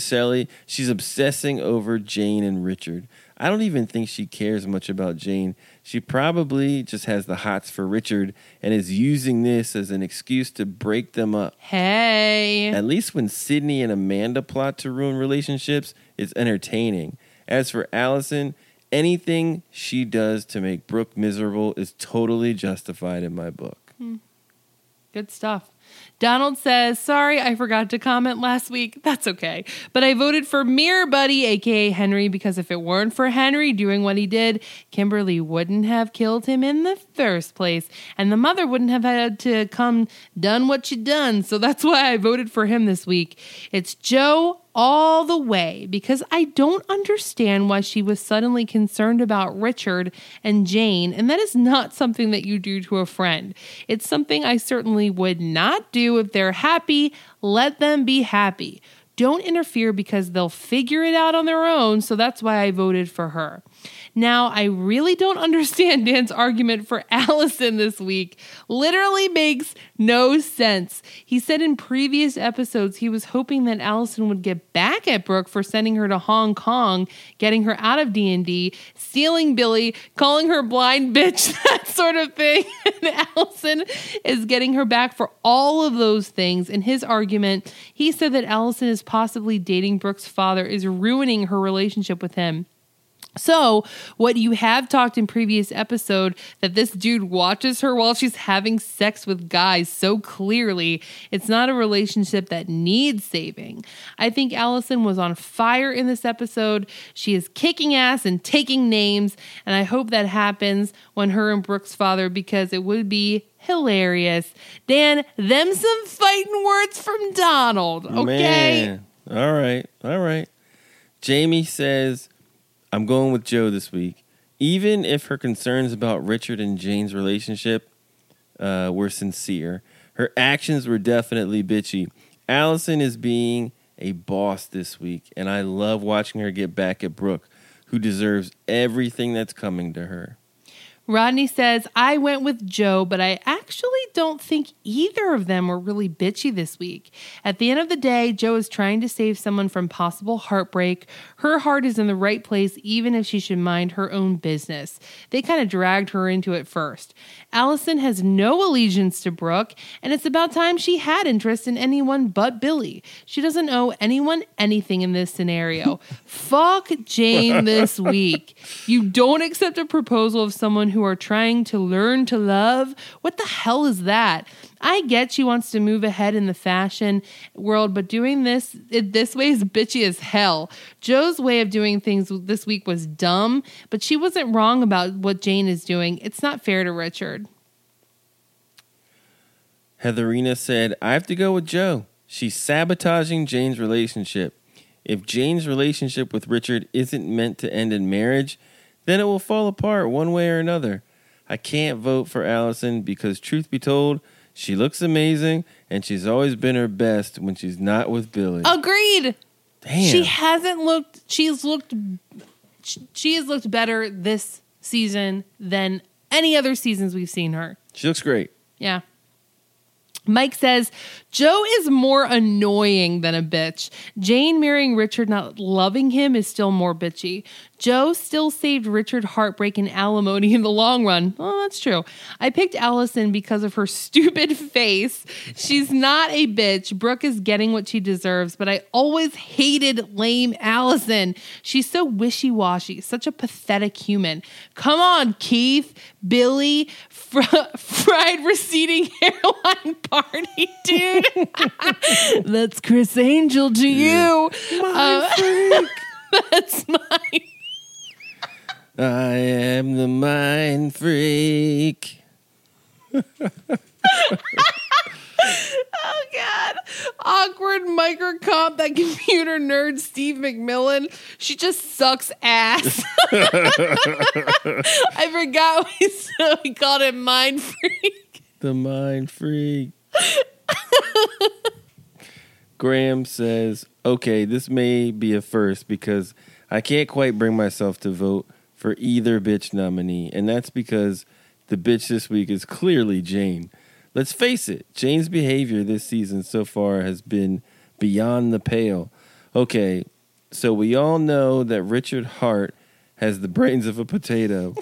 Shelly, she's obsessing over Jane and Richard. I don't even think she cares much about Jane. She probably just has the hots for Richard and is using this as an excuse to break them up. Hey. At least when Sydney and Amanda plot to ruin relationships, it's entertaining. As for Allison, anything she does to make Brooke miserable is totally justified in my book. Good stuff. Donald says, sorry, I forgot to comment last week. That's okay. But I voted for Mirror Buddy, a.k.a. Henry, because if it weren't for Henry doing what he did, Kimberly wouldn't have killed him in the first place. And the mother wouldn't have had to come done what she done. So that's why I voted for him this week. It's Joe all the way, because I don't understand why she was suddenly concerned about Richard and Jane. And that is not something that you do to a friend. It's something I certainly would not do. If they're happy, let them be happy. Don't interfere because they'll figure it out on their own. So that's why I voted for her. Now, I really don't understand Dan's argument for Allison this week. Literally makes no sense. He said in previous episodes he was hoping that Allison would get back at Brooke for sending her to Hong Kong, getting her out of D&D, stealing Billy, calling her blind bitch, that sort of thing. And Allison is getting her back for all of those things. In his argument, he said that Allison is possibly dating Brooke's father, is ruining her relationship with him. So what you have talked in previous episode that this dude watches her while she's having sex with guys so clearly, it's not a relationship that needs saving. I think Allison was on fire in this episode. She is kicking ass and taking names, and I hope that happens when her and Brooke's father, because it would be hilarious. Dan, them some fighting words from Donald, okay? Man. All right. Jamie says, I'm going with Joe this week. Even if her concerns about Richard and Jane's relationship were sincere, her actions were definitely bitchy. Allison is being a boss this week, and I love watching her get back at Brooke, who deserves everything that's coming to her. Rodney says, I went with Joe, but I actually don't think either of them were really bitchy this week. At the end of the day, Joe is trying to save someone from possible heartbreak. Her heart is in the right place, even if she should mind her own business. They kind of dragged her into it first. Allison has no allegiance to Brooke, and it's about time she had interest in anyone but Billy. She doesn't owe anyone anything in this scenario. Fuck Jane this week. You don't accept a proposal of someone who are trying to learn to love? What the hell is that? I get she wants to move ahead in the fashion world, but doing this way is bitchy as hell. Joe's way of doing things this week was dumb, but she wasn't wrong about what Jane is doing. It's not fair to Richard. Heatherina said, I have to go with Joe. She's sabotaging Jane's relationship. If Jane's relationship with Richard isn't meant to end in marriage, then it will fall apart one way or another. I can't vote for Allison because, truth be told, she looks amazing and she's always been her best when she's not with Billy. Agreed. Damn. She has looked better this season than any other seasons we've seen her. She looks great. Yeah. Mike says, Joe is more annoying than a bitch. Jane marrying Richard, not loving him, is still more bitchy. Joe still saved Richard heartbreak and alimony in the long run. Oh, that's true. I picked Allison because of her stupid face. She's not a bitch. Brooke is getting what she deserves, but I always hated lame Allison. She's so wishy-washy, such a pathetic human. Come on, Keith, Billy, fried receding hairline party, dude. That's Chris Angel to you. My freak. That's mine. I am the mind freak. Oh, God. Awkward microcomp, that computer nerd, Steve McMillan. She just sucks ass. I forgot we called it mind freak. The mind freak. Graham says, okay, this may be a first because I can't quite bring myself to vote for either bitch nominee, and that's because the bitch this week is clearly Jane. Let's face it, Jane's behavior this season so far has been beyond the pale. Okay, so we all know that Richard Hart has the brains of a potato.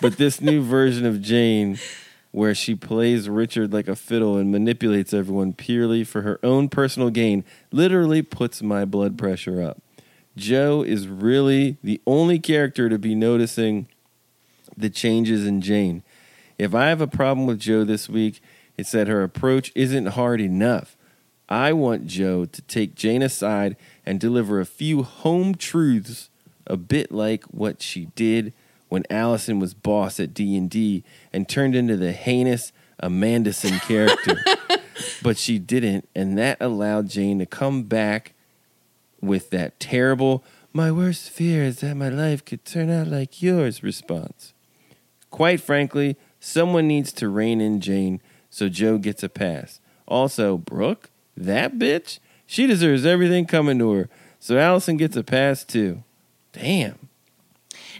But this new version of Jane, where she plays Richard like a fiddle and manipulates everyone purely for her own personal gain, literally puts my blood pressure up. Joe is really the only character to be noticing the changes in Jane. If I have a problem with Joe this week, it's that her approach isn't hard enough. I want Joe to take Jane aside and deliver a few home truths, a bit like what she did when Allison was boss at D&D and turned into the heinous Amandison character. But she didn't, and that allowed Jane to come back with that terrible, my worst fear is that my life could turn out like yours response. Quite frankly, someone needs to rein in Jane so Joe gets a pass. Also, Brooke, that bitch, she deserves everything coming to her, so Allison gets a pass too. Damn.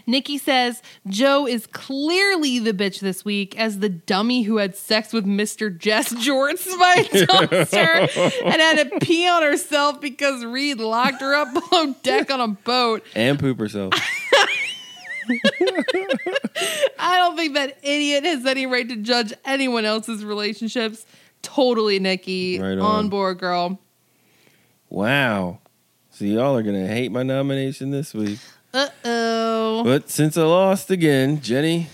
Nikki says, Joe is clearly the bitch this week as the dummy who had sex with Mr. Jess Jorts by a dumpster and had to pee on herself because Reed locked her up below deck on a boat. And poop herself. I don't think that idiot has any right to judge anyone else's relationships. Totally, Nikki. Right on board, girl. Wow. So y'all are going to hate my nomination this week. Uh-oh. But since I lost again, Jenny,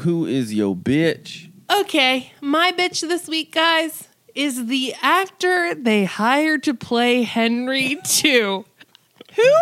who is your bitch? Okay, my bitch this week, guys, is the actor they hired to play Henry II. Who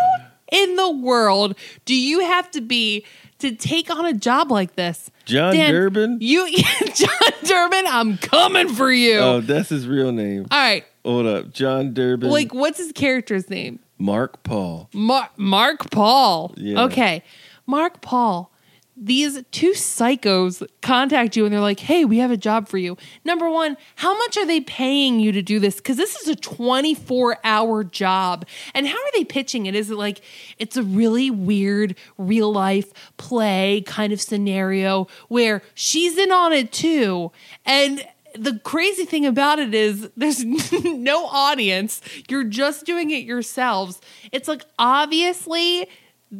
in the world do you have to be to take on a job like this? John Durbin? John Durbin, I'm coming for you. Oh, that's his real name. All right. Hold up. John Durbin. Like, what's his character's name? Mark Paul. Mark Paul. Yeah. Okay. Mark Paul. These two psychos contact you and they're like, hey, we have a job for you. Number one, how much are they paying you to do this? Because this is a 24-hour job. And how are they pitching it? Is it like, it's a really weird real-life play kind of scenario where she's in on it too? And the crazy thing about it is there's no audience. You're just doing it yourselves. It's like, obviously,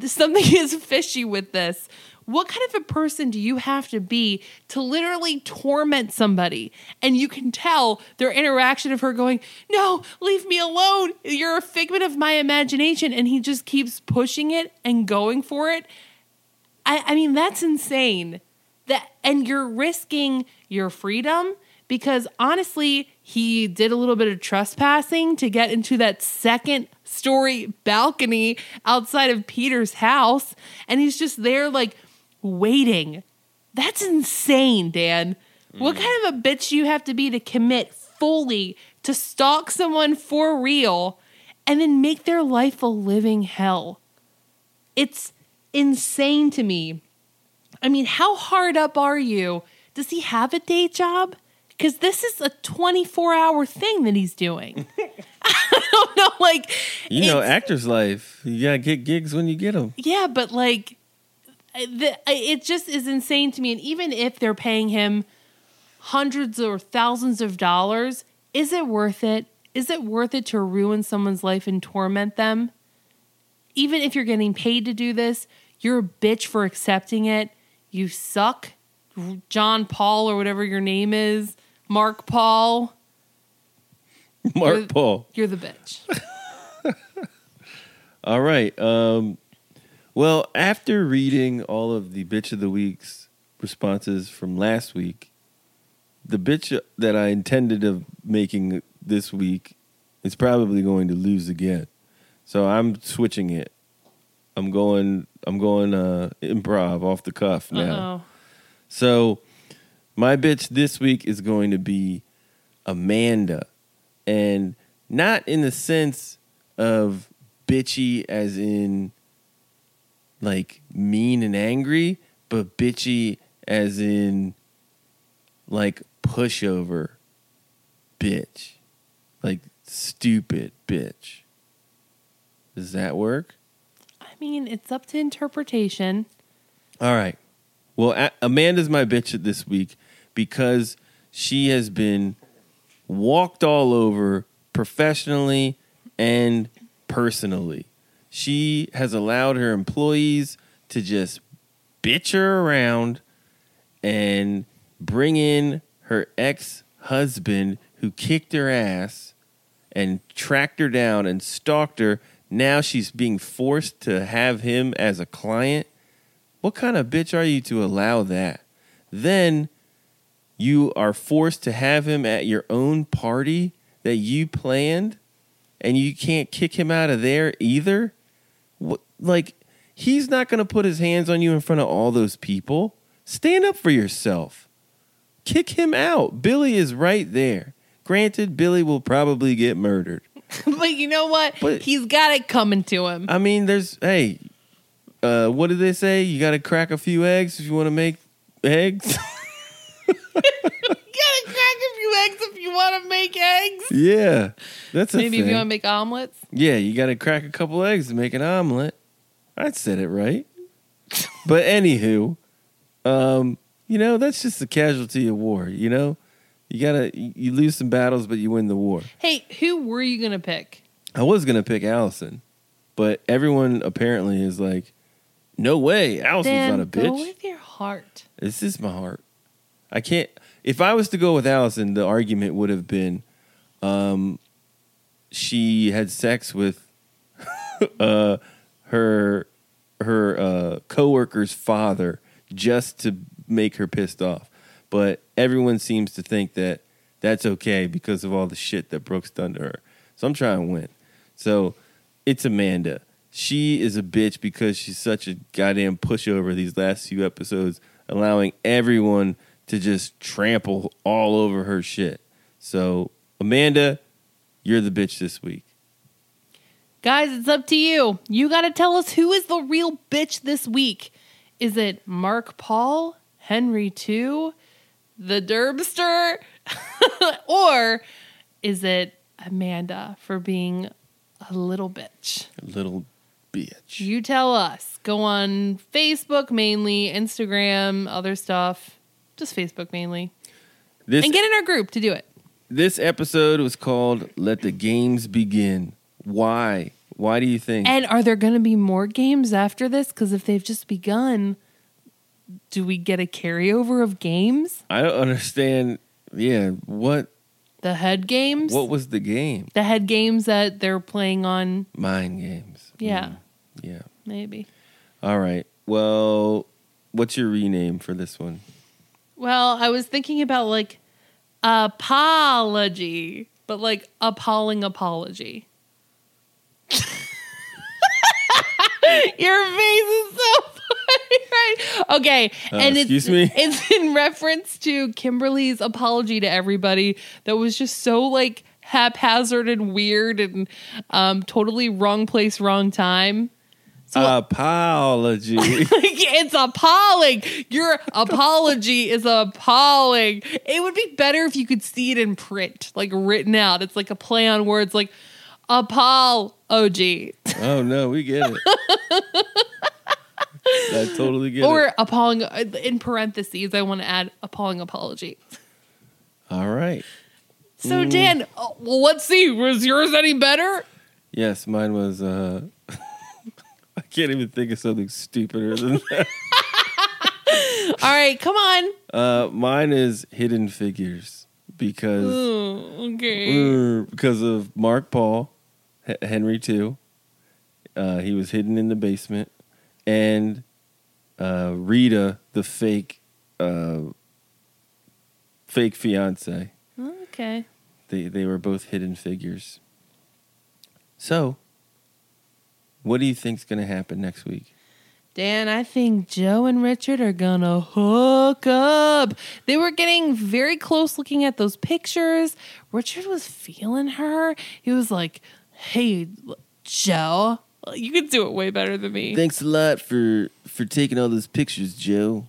something is fishy with this. What kind of a person do you have to be to literally torment somebody? And you can tell their interaction of her going, no, leave me alone. You're a figment of my imagination. And he just keeps pushing it and going for it. I mean, that's insane. And you're risking your freedom. Because honestly, he did a little bit of trespassing to get into that second-story balcony outside of Peter's house. And he's just there, like, waiting. That's insane, Dan. Mm. What kind of a bitch do you have to be to commit fully to stalk someone for real and then make their life a living hell? It's insane to me. I mean, how hard up are you? Does he have a day job? Because this is a 24-hour thing that he's doing. I don't know, like... You know, actor's life. You gotta get gigs when you get them. Yeah, but, like, it just is insane to me. And even if they're paying him hundreds or thousands of dollars, is it worth it? Is it worth it to ruin someone's life and torment them? Even if you're getting paid to do this, you're a bitch for accepting it. You suck, John Paul or whatever your name is. Mark Paul. Mark Paul. You're the bitch. All right. Well, after reading all of the Bitch of the Week's responses from last week, the bitch that I intended of making this week is probably going to lose again. So I'm switching it. I'm going improv off the cuff now. Uh-oh. So my bitch this week is going to be Amanda, and not in the sense of bitchy as in like mean and angry, but bitchy as in like pushover bitch, like stupid bitch. Does that work? I mean, it's up to interpretation. All right. Well, Amanda's my bitch this week because she has been walked all over professionally and personally. She has allowed her employees to just bitch her around and bring in her ex-husband who kicked her ass and tracked her down and stalked her. Now she's being forced to have him as a client. What kind of bitch are you to allow that? Then you are forced to have him at your own party that you planned, and you can't kick him out of there either. What, like, he's not going to put his hands on you in front of all those people. Stand up for yourself. Kick him out. Billy is right there. Granted, Billy will probably get murdered. But you know what? But, he's got it coming to him. I mean, there's, hey, what did they say? You got to crack a few eggs if you want to make eggs. If you want to make eggs, yeah, that's a maybe thing. If you want to make omelets, yeah, you got to crack a couple eggs to make an omelet. I said it right, but anywho, you know, that's just the casualty of war. You know, you lose some battles, but you win the war. Hey, who were you gonna pick? I was gonna pick Allison, but everyone apparently is like, no way, Allison's not a bitch. Go with your heart. This is my heart. I can't. If I was to go with Allison, the argument would have been she had sex with her coworker's father just to make her pissed off. But everyone seems to think that that's okay because of all the shit that Brooke's done to her. So I'm trying to win. So it's Amanda. She is a bitch because she's such a goddamn pushover these last few episodes, allowing everyone to just trample all over her shit. So, Amanda, you're the bitch this week. Guys, it's up to you. You got to tell us who is the real bitch this week. Is it Mark Paul, Henry II, the Derbster, or is it Amanda for being a little bitch? A little bitch. You tell us. Go on Facebook mainly, Instagram, other stuff. Just Facebook mainly. And get in our group to do it. This episode was called Let the Games Begin. Why? Why do you think? And are there going to be more games after this? Because if they've just begun, do we get a carryover of games? I don't understand. Yeah, what? The head games? What was the game? The head games that they're playing on. Mind games. Yeah. Yeah. Maybe. All right. Well, what's your rename for this one? Well, I was thinking about like apology, but like appalling apology. Your face is so funny, right? Okay, and it's in reference to Kimberly's apology to everybody that was just so like haphazard and weird and totally wrong place, wrong time. So, apology. It's appalling. Your apology is appalling. It would be better if you could see it in print, like written out. It's like a play on words, like apology. Oh no, we get it. I totally get it. Or appalling in parentheses. I want to add appalling apology. All right. So Dan, well, let's see. Was yours any better? Yes, mine was. I can't even think of something stupider than that. All right, come on. Mine is Hidden Figures because because of Mark Paul, Henry II. He was hidden in the basement, and Rita, the fake fiance. Okay. They were both hidden figures. So. What do you think's going to happen next week? Dan, I think Joe and Richard are going to hook up. They were getting very close looking at those pictures. Richard was feeling her. He was like, hey, Joe, you can do it way better than me. Thanks a lot for taking all those pictures, Joe.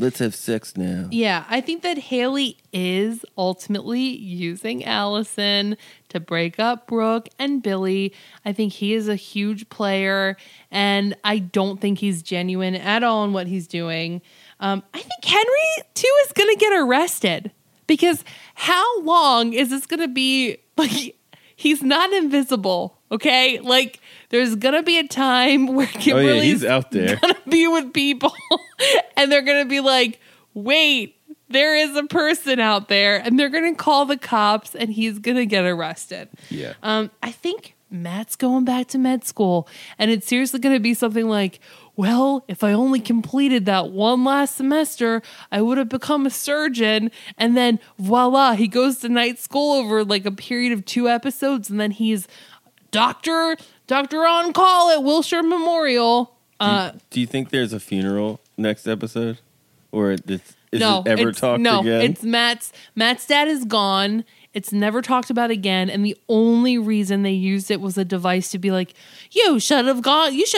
Let's have sex now. Yeah, I think that Haley is ultimately using Allison to break up Brooke and Billy. I think he is a huge player, and I don't think he's genuine at all in what he's doing. I think Henry, too, is going to get arrested because how long is this going to be? Like, he's not invisible, okay? Like, there's gonna be a time where Kimberly's he's out there gonna be with people, and they're gonna be like, wait, there is a person out there, and they're gonna call the cops, and he's gonna get arrested. Yeah. I think Matt's going back to med school, and it's seriously gonna be something like, well, if I only completed that one last semester, I would have become a surgeon. And then voila, he goes to night school over like a period of 2 episodes. And then he's doctor on call at Wilshire Memorial. Do you think there's a funeral next episode? Or is it ever talked again? No, it's Matt's dad is gone. It's never talked about again, and the only reason they used it was a device to be like, you should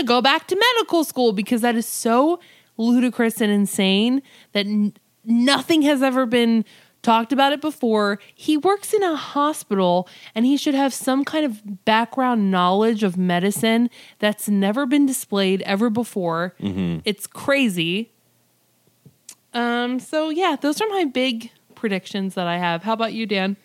go back to medical school, because that is so ludicrous and insane that nothing has ever been talked about it before. He works in a hospital, and he should have some kind of background knowledge of medicine that's never been displayed ever before. Mm-hmm. It's crazy. So yeah, those are my big predictions that I have. How about you, Dan?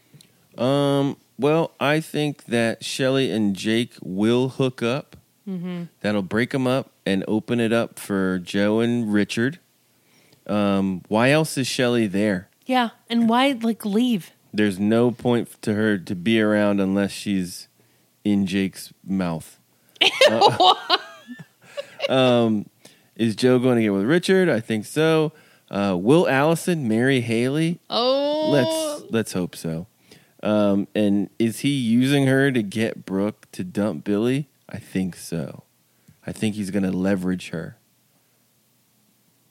Well, I think that Shelly and Jake will hook up. Mm-hmm. That'll break them up and open it up for Joe and Richard. Why else is Shelly there? Yeah, and why, leave? There's no point to her to be around unless she's in Jake's mouth. Is Joe going to get with Richard? I think so. Will Allison marry Haley? Oh. Let's hope so. And is he using her to get Brooke to dump Billy? I think so. I think he's going to leverage her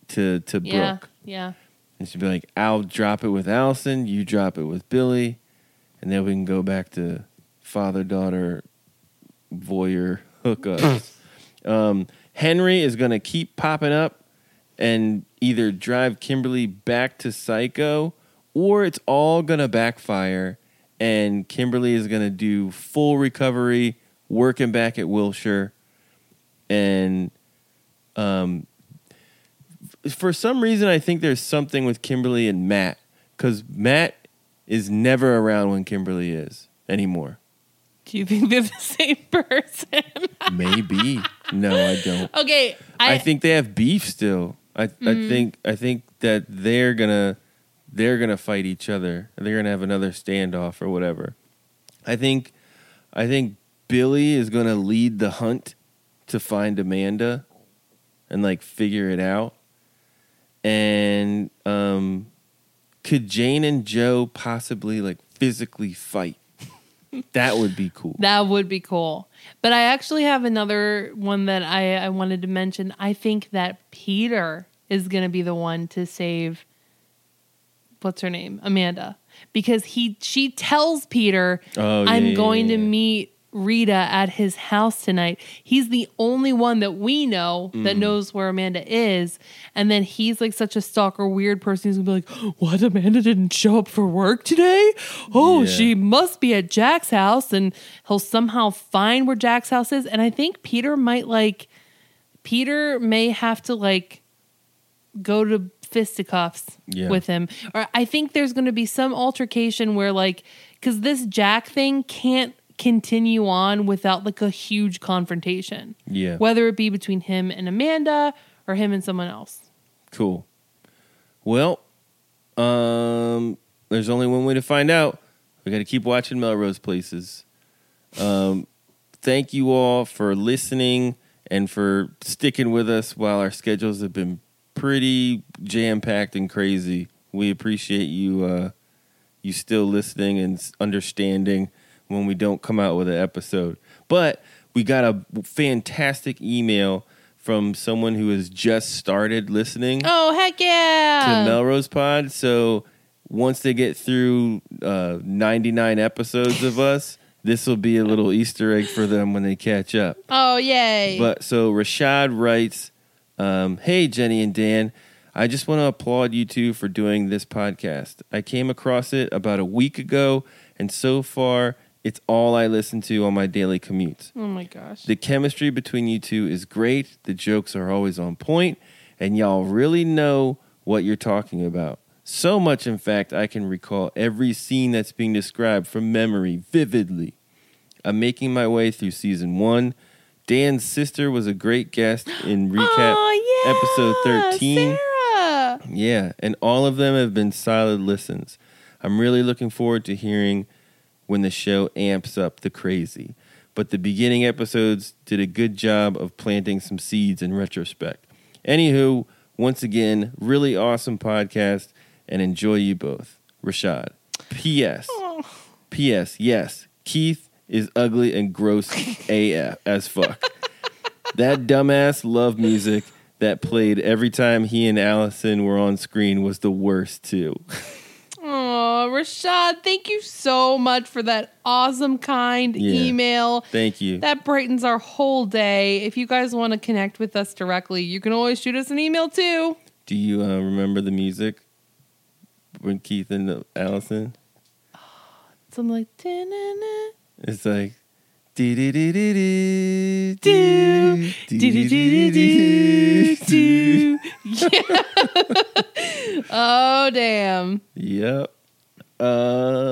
to Brooke. Yeah. And she'll be like, I'll drop it with Allison, you drop it with Billy, and then we can go back to father-daughter voyeur hookups. Henry is going to keep popping up and either drive Kimberly back to Psycho, or it's all going to backfire. And Kimberly is going to do full recovery, working back at Wilshire. And for some reason, I think there's something with Kimberly and Matt. Because Matt is never around when Kimberly is anymore. Do you think they're the same person? Maybe. No, I don't. Okay. I think they have beef still. I think that they're gonna fight each other. They're gonna have another standoff or whatever. I think Billy is gonna lead the hunt to find Amanda and figure it out. And could Jane and Joe possibly physically fight? That would be cool. That would be cool. But I actually have another one that I wanted to mention. I think that Peter is gonna be the one to save. What's her name? Amanda. Because she tells Peter, I'm going to meet Rita at his house tonight. He's the only one that we know that knows where Amanda is. And then he's such a stalker, weird person. He's going to be like, what? Amanda didn't show up for work today? Oh, yeah. She must be at Jack's house. And he'll somehow find where Jack's house is. And I think Peter may have to go to fisticuffs with him, or I think there's going to be some altercation where because this Jack thing can't continue on without a huge confrontation, whether it be between him and Amanda or him and someone else. Cool. Well, there's only one way to find out. We got to keep watching Melrose Places. Thank you all for listening and for sticking with us while our schedules have been pretty jam-packed and crazy. We appreciate you you still listening and understanding when we don't come out with an episode. But we got a fantastic email from someone who has just started listening. Oh, heck yeah! To Melrose Pod. So once they get through 99 episodes of us, this will be a little Easter egg for them when they catch up. Oh, yay! But so Rashad writes... hey, Jenny and Dan, I just want to applaud you two for doing this podcast. I came across it about a week ago, and so far, it's all I listen to on my daily commutes. Oh my gosh. The chemistry between you two is great. The jokes are always on point, and y'all really know what you're talking about. So much, in fact, I can recall every scene that's being described from memory vividly. I'm making my way through season 1, Dan's sister was a great guest in recap episode 13. Sarah. Yeah, and all of them have been solid listens. I'm really looking forward to hearing when the show amps up the crazy. But the beginning episodes did a good job of planting some seeds in retrospect. Anywho, once again, really awesome podcast, and enjoy you both. Rashad. P.S. Oh. P.S. Yes, Keith is ugly and gross AF as fuck. That dumbass love music that played every time he and Allison were on screen was the worst, too. Oh, Rashad, thank you so much for that awesome, kind email. Thank you. That brightens our whole day. If you guys want to connect with us directly, you can always shoot us an email, too. Do you remember the music when Keith and Allison? Oh, something like... Da-na-na. It's like... Do. Oh, damn. Yep.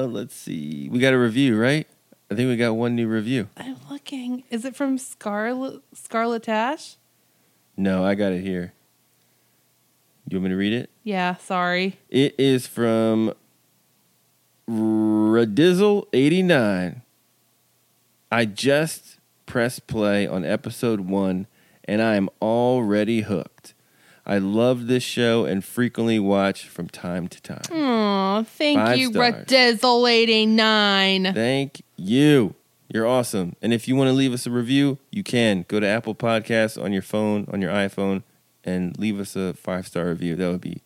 Let's see. We got a review, right? I think we got one new review. I'm looking. Is it from Scarlet Ash? No, I got it here. You want me to read it? Yeah, sorry. It is from Radizzle89. I just pressed play on episode 1, and I am already hooked. I love this show and frequently watch from time to time. Aw, thank 5 you, Radizzle89. Thank you. You're awesome. And if you want to leave us a review, you can. Go to Apple Podcasts on your phone, on your iPhone, and leave us a 5-star review. That would be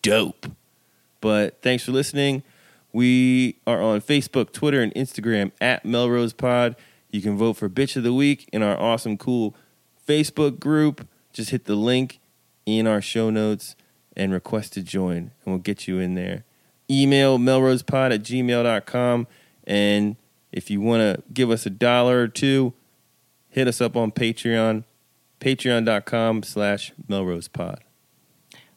dope. But thanks for listening. We are on Facebook, Twitter, and Instagram at Melrose Pod. You can vote for Bitch of the Week in our awesome, cool Facebook group. Just hit the link in our show notes and request to join, and we'll get you in there. Email melrosepod@gmail.com, and if you want to give us $1 or $2, hit us up on Patreon, patreon.com/melrosepod.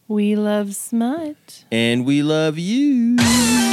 We love smut. And we love you.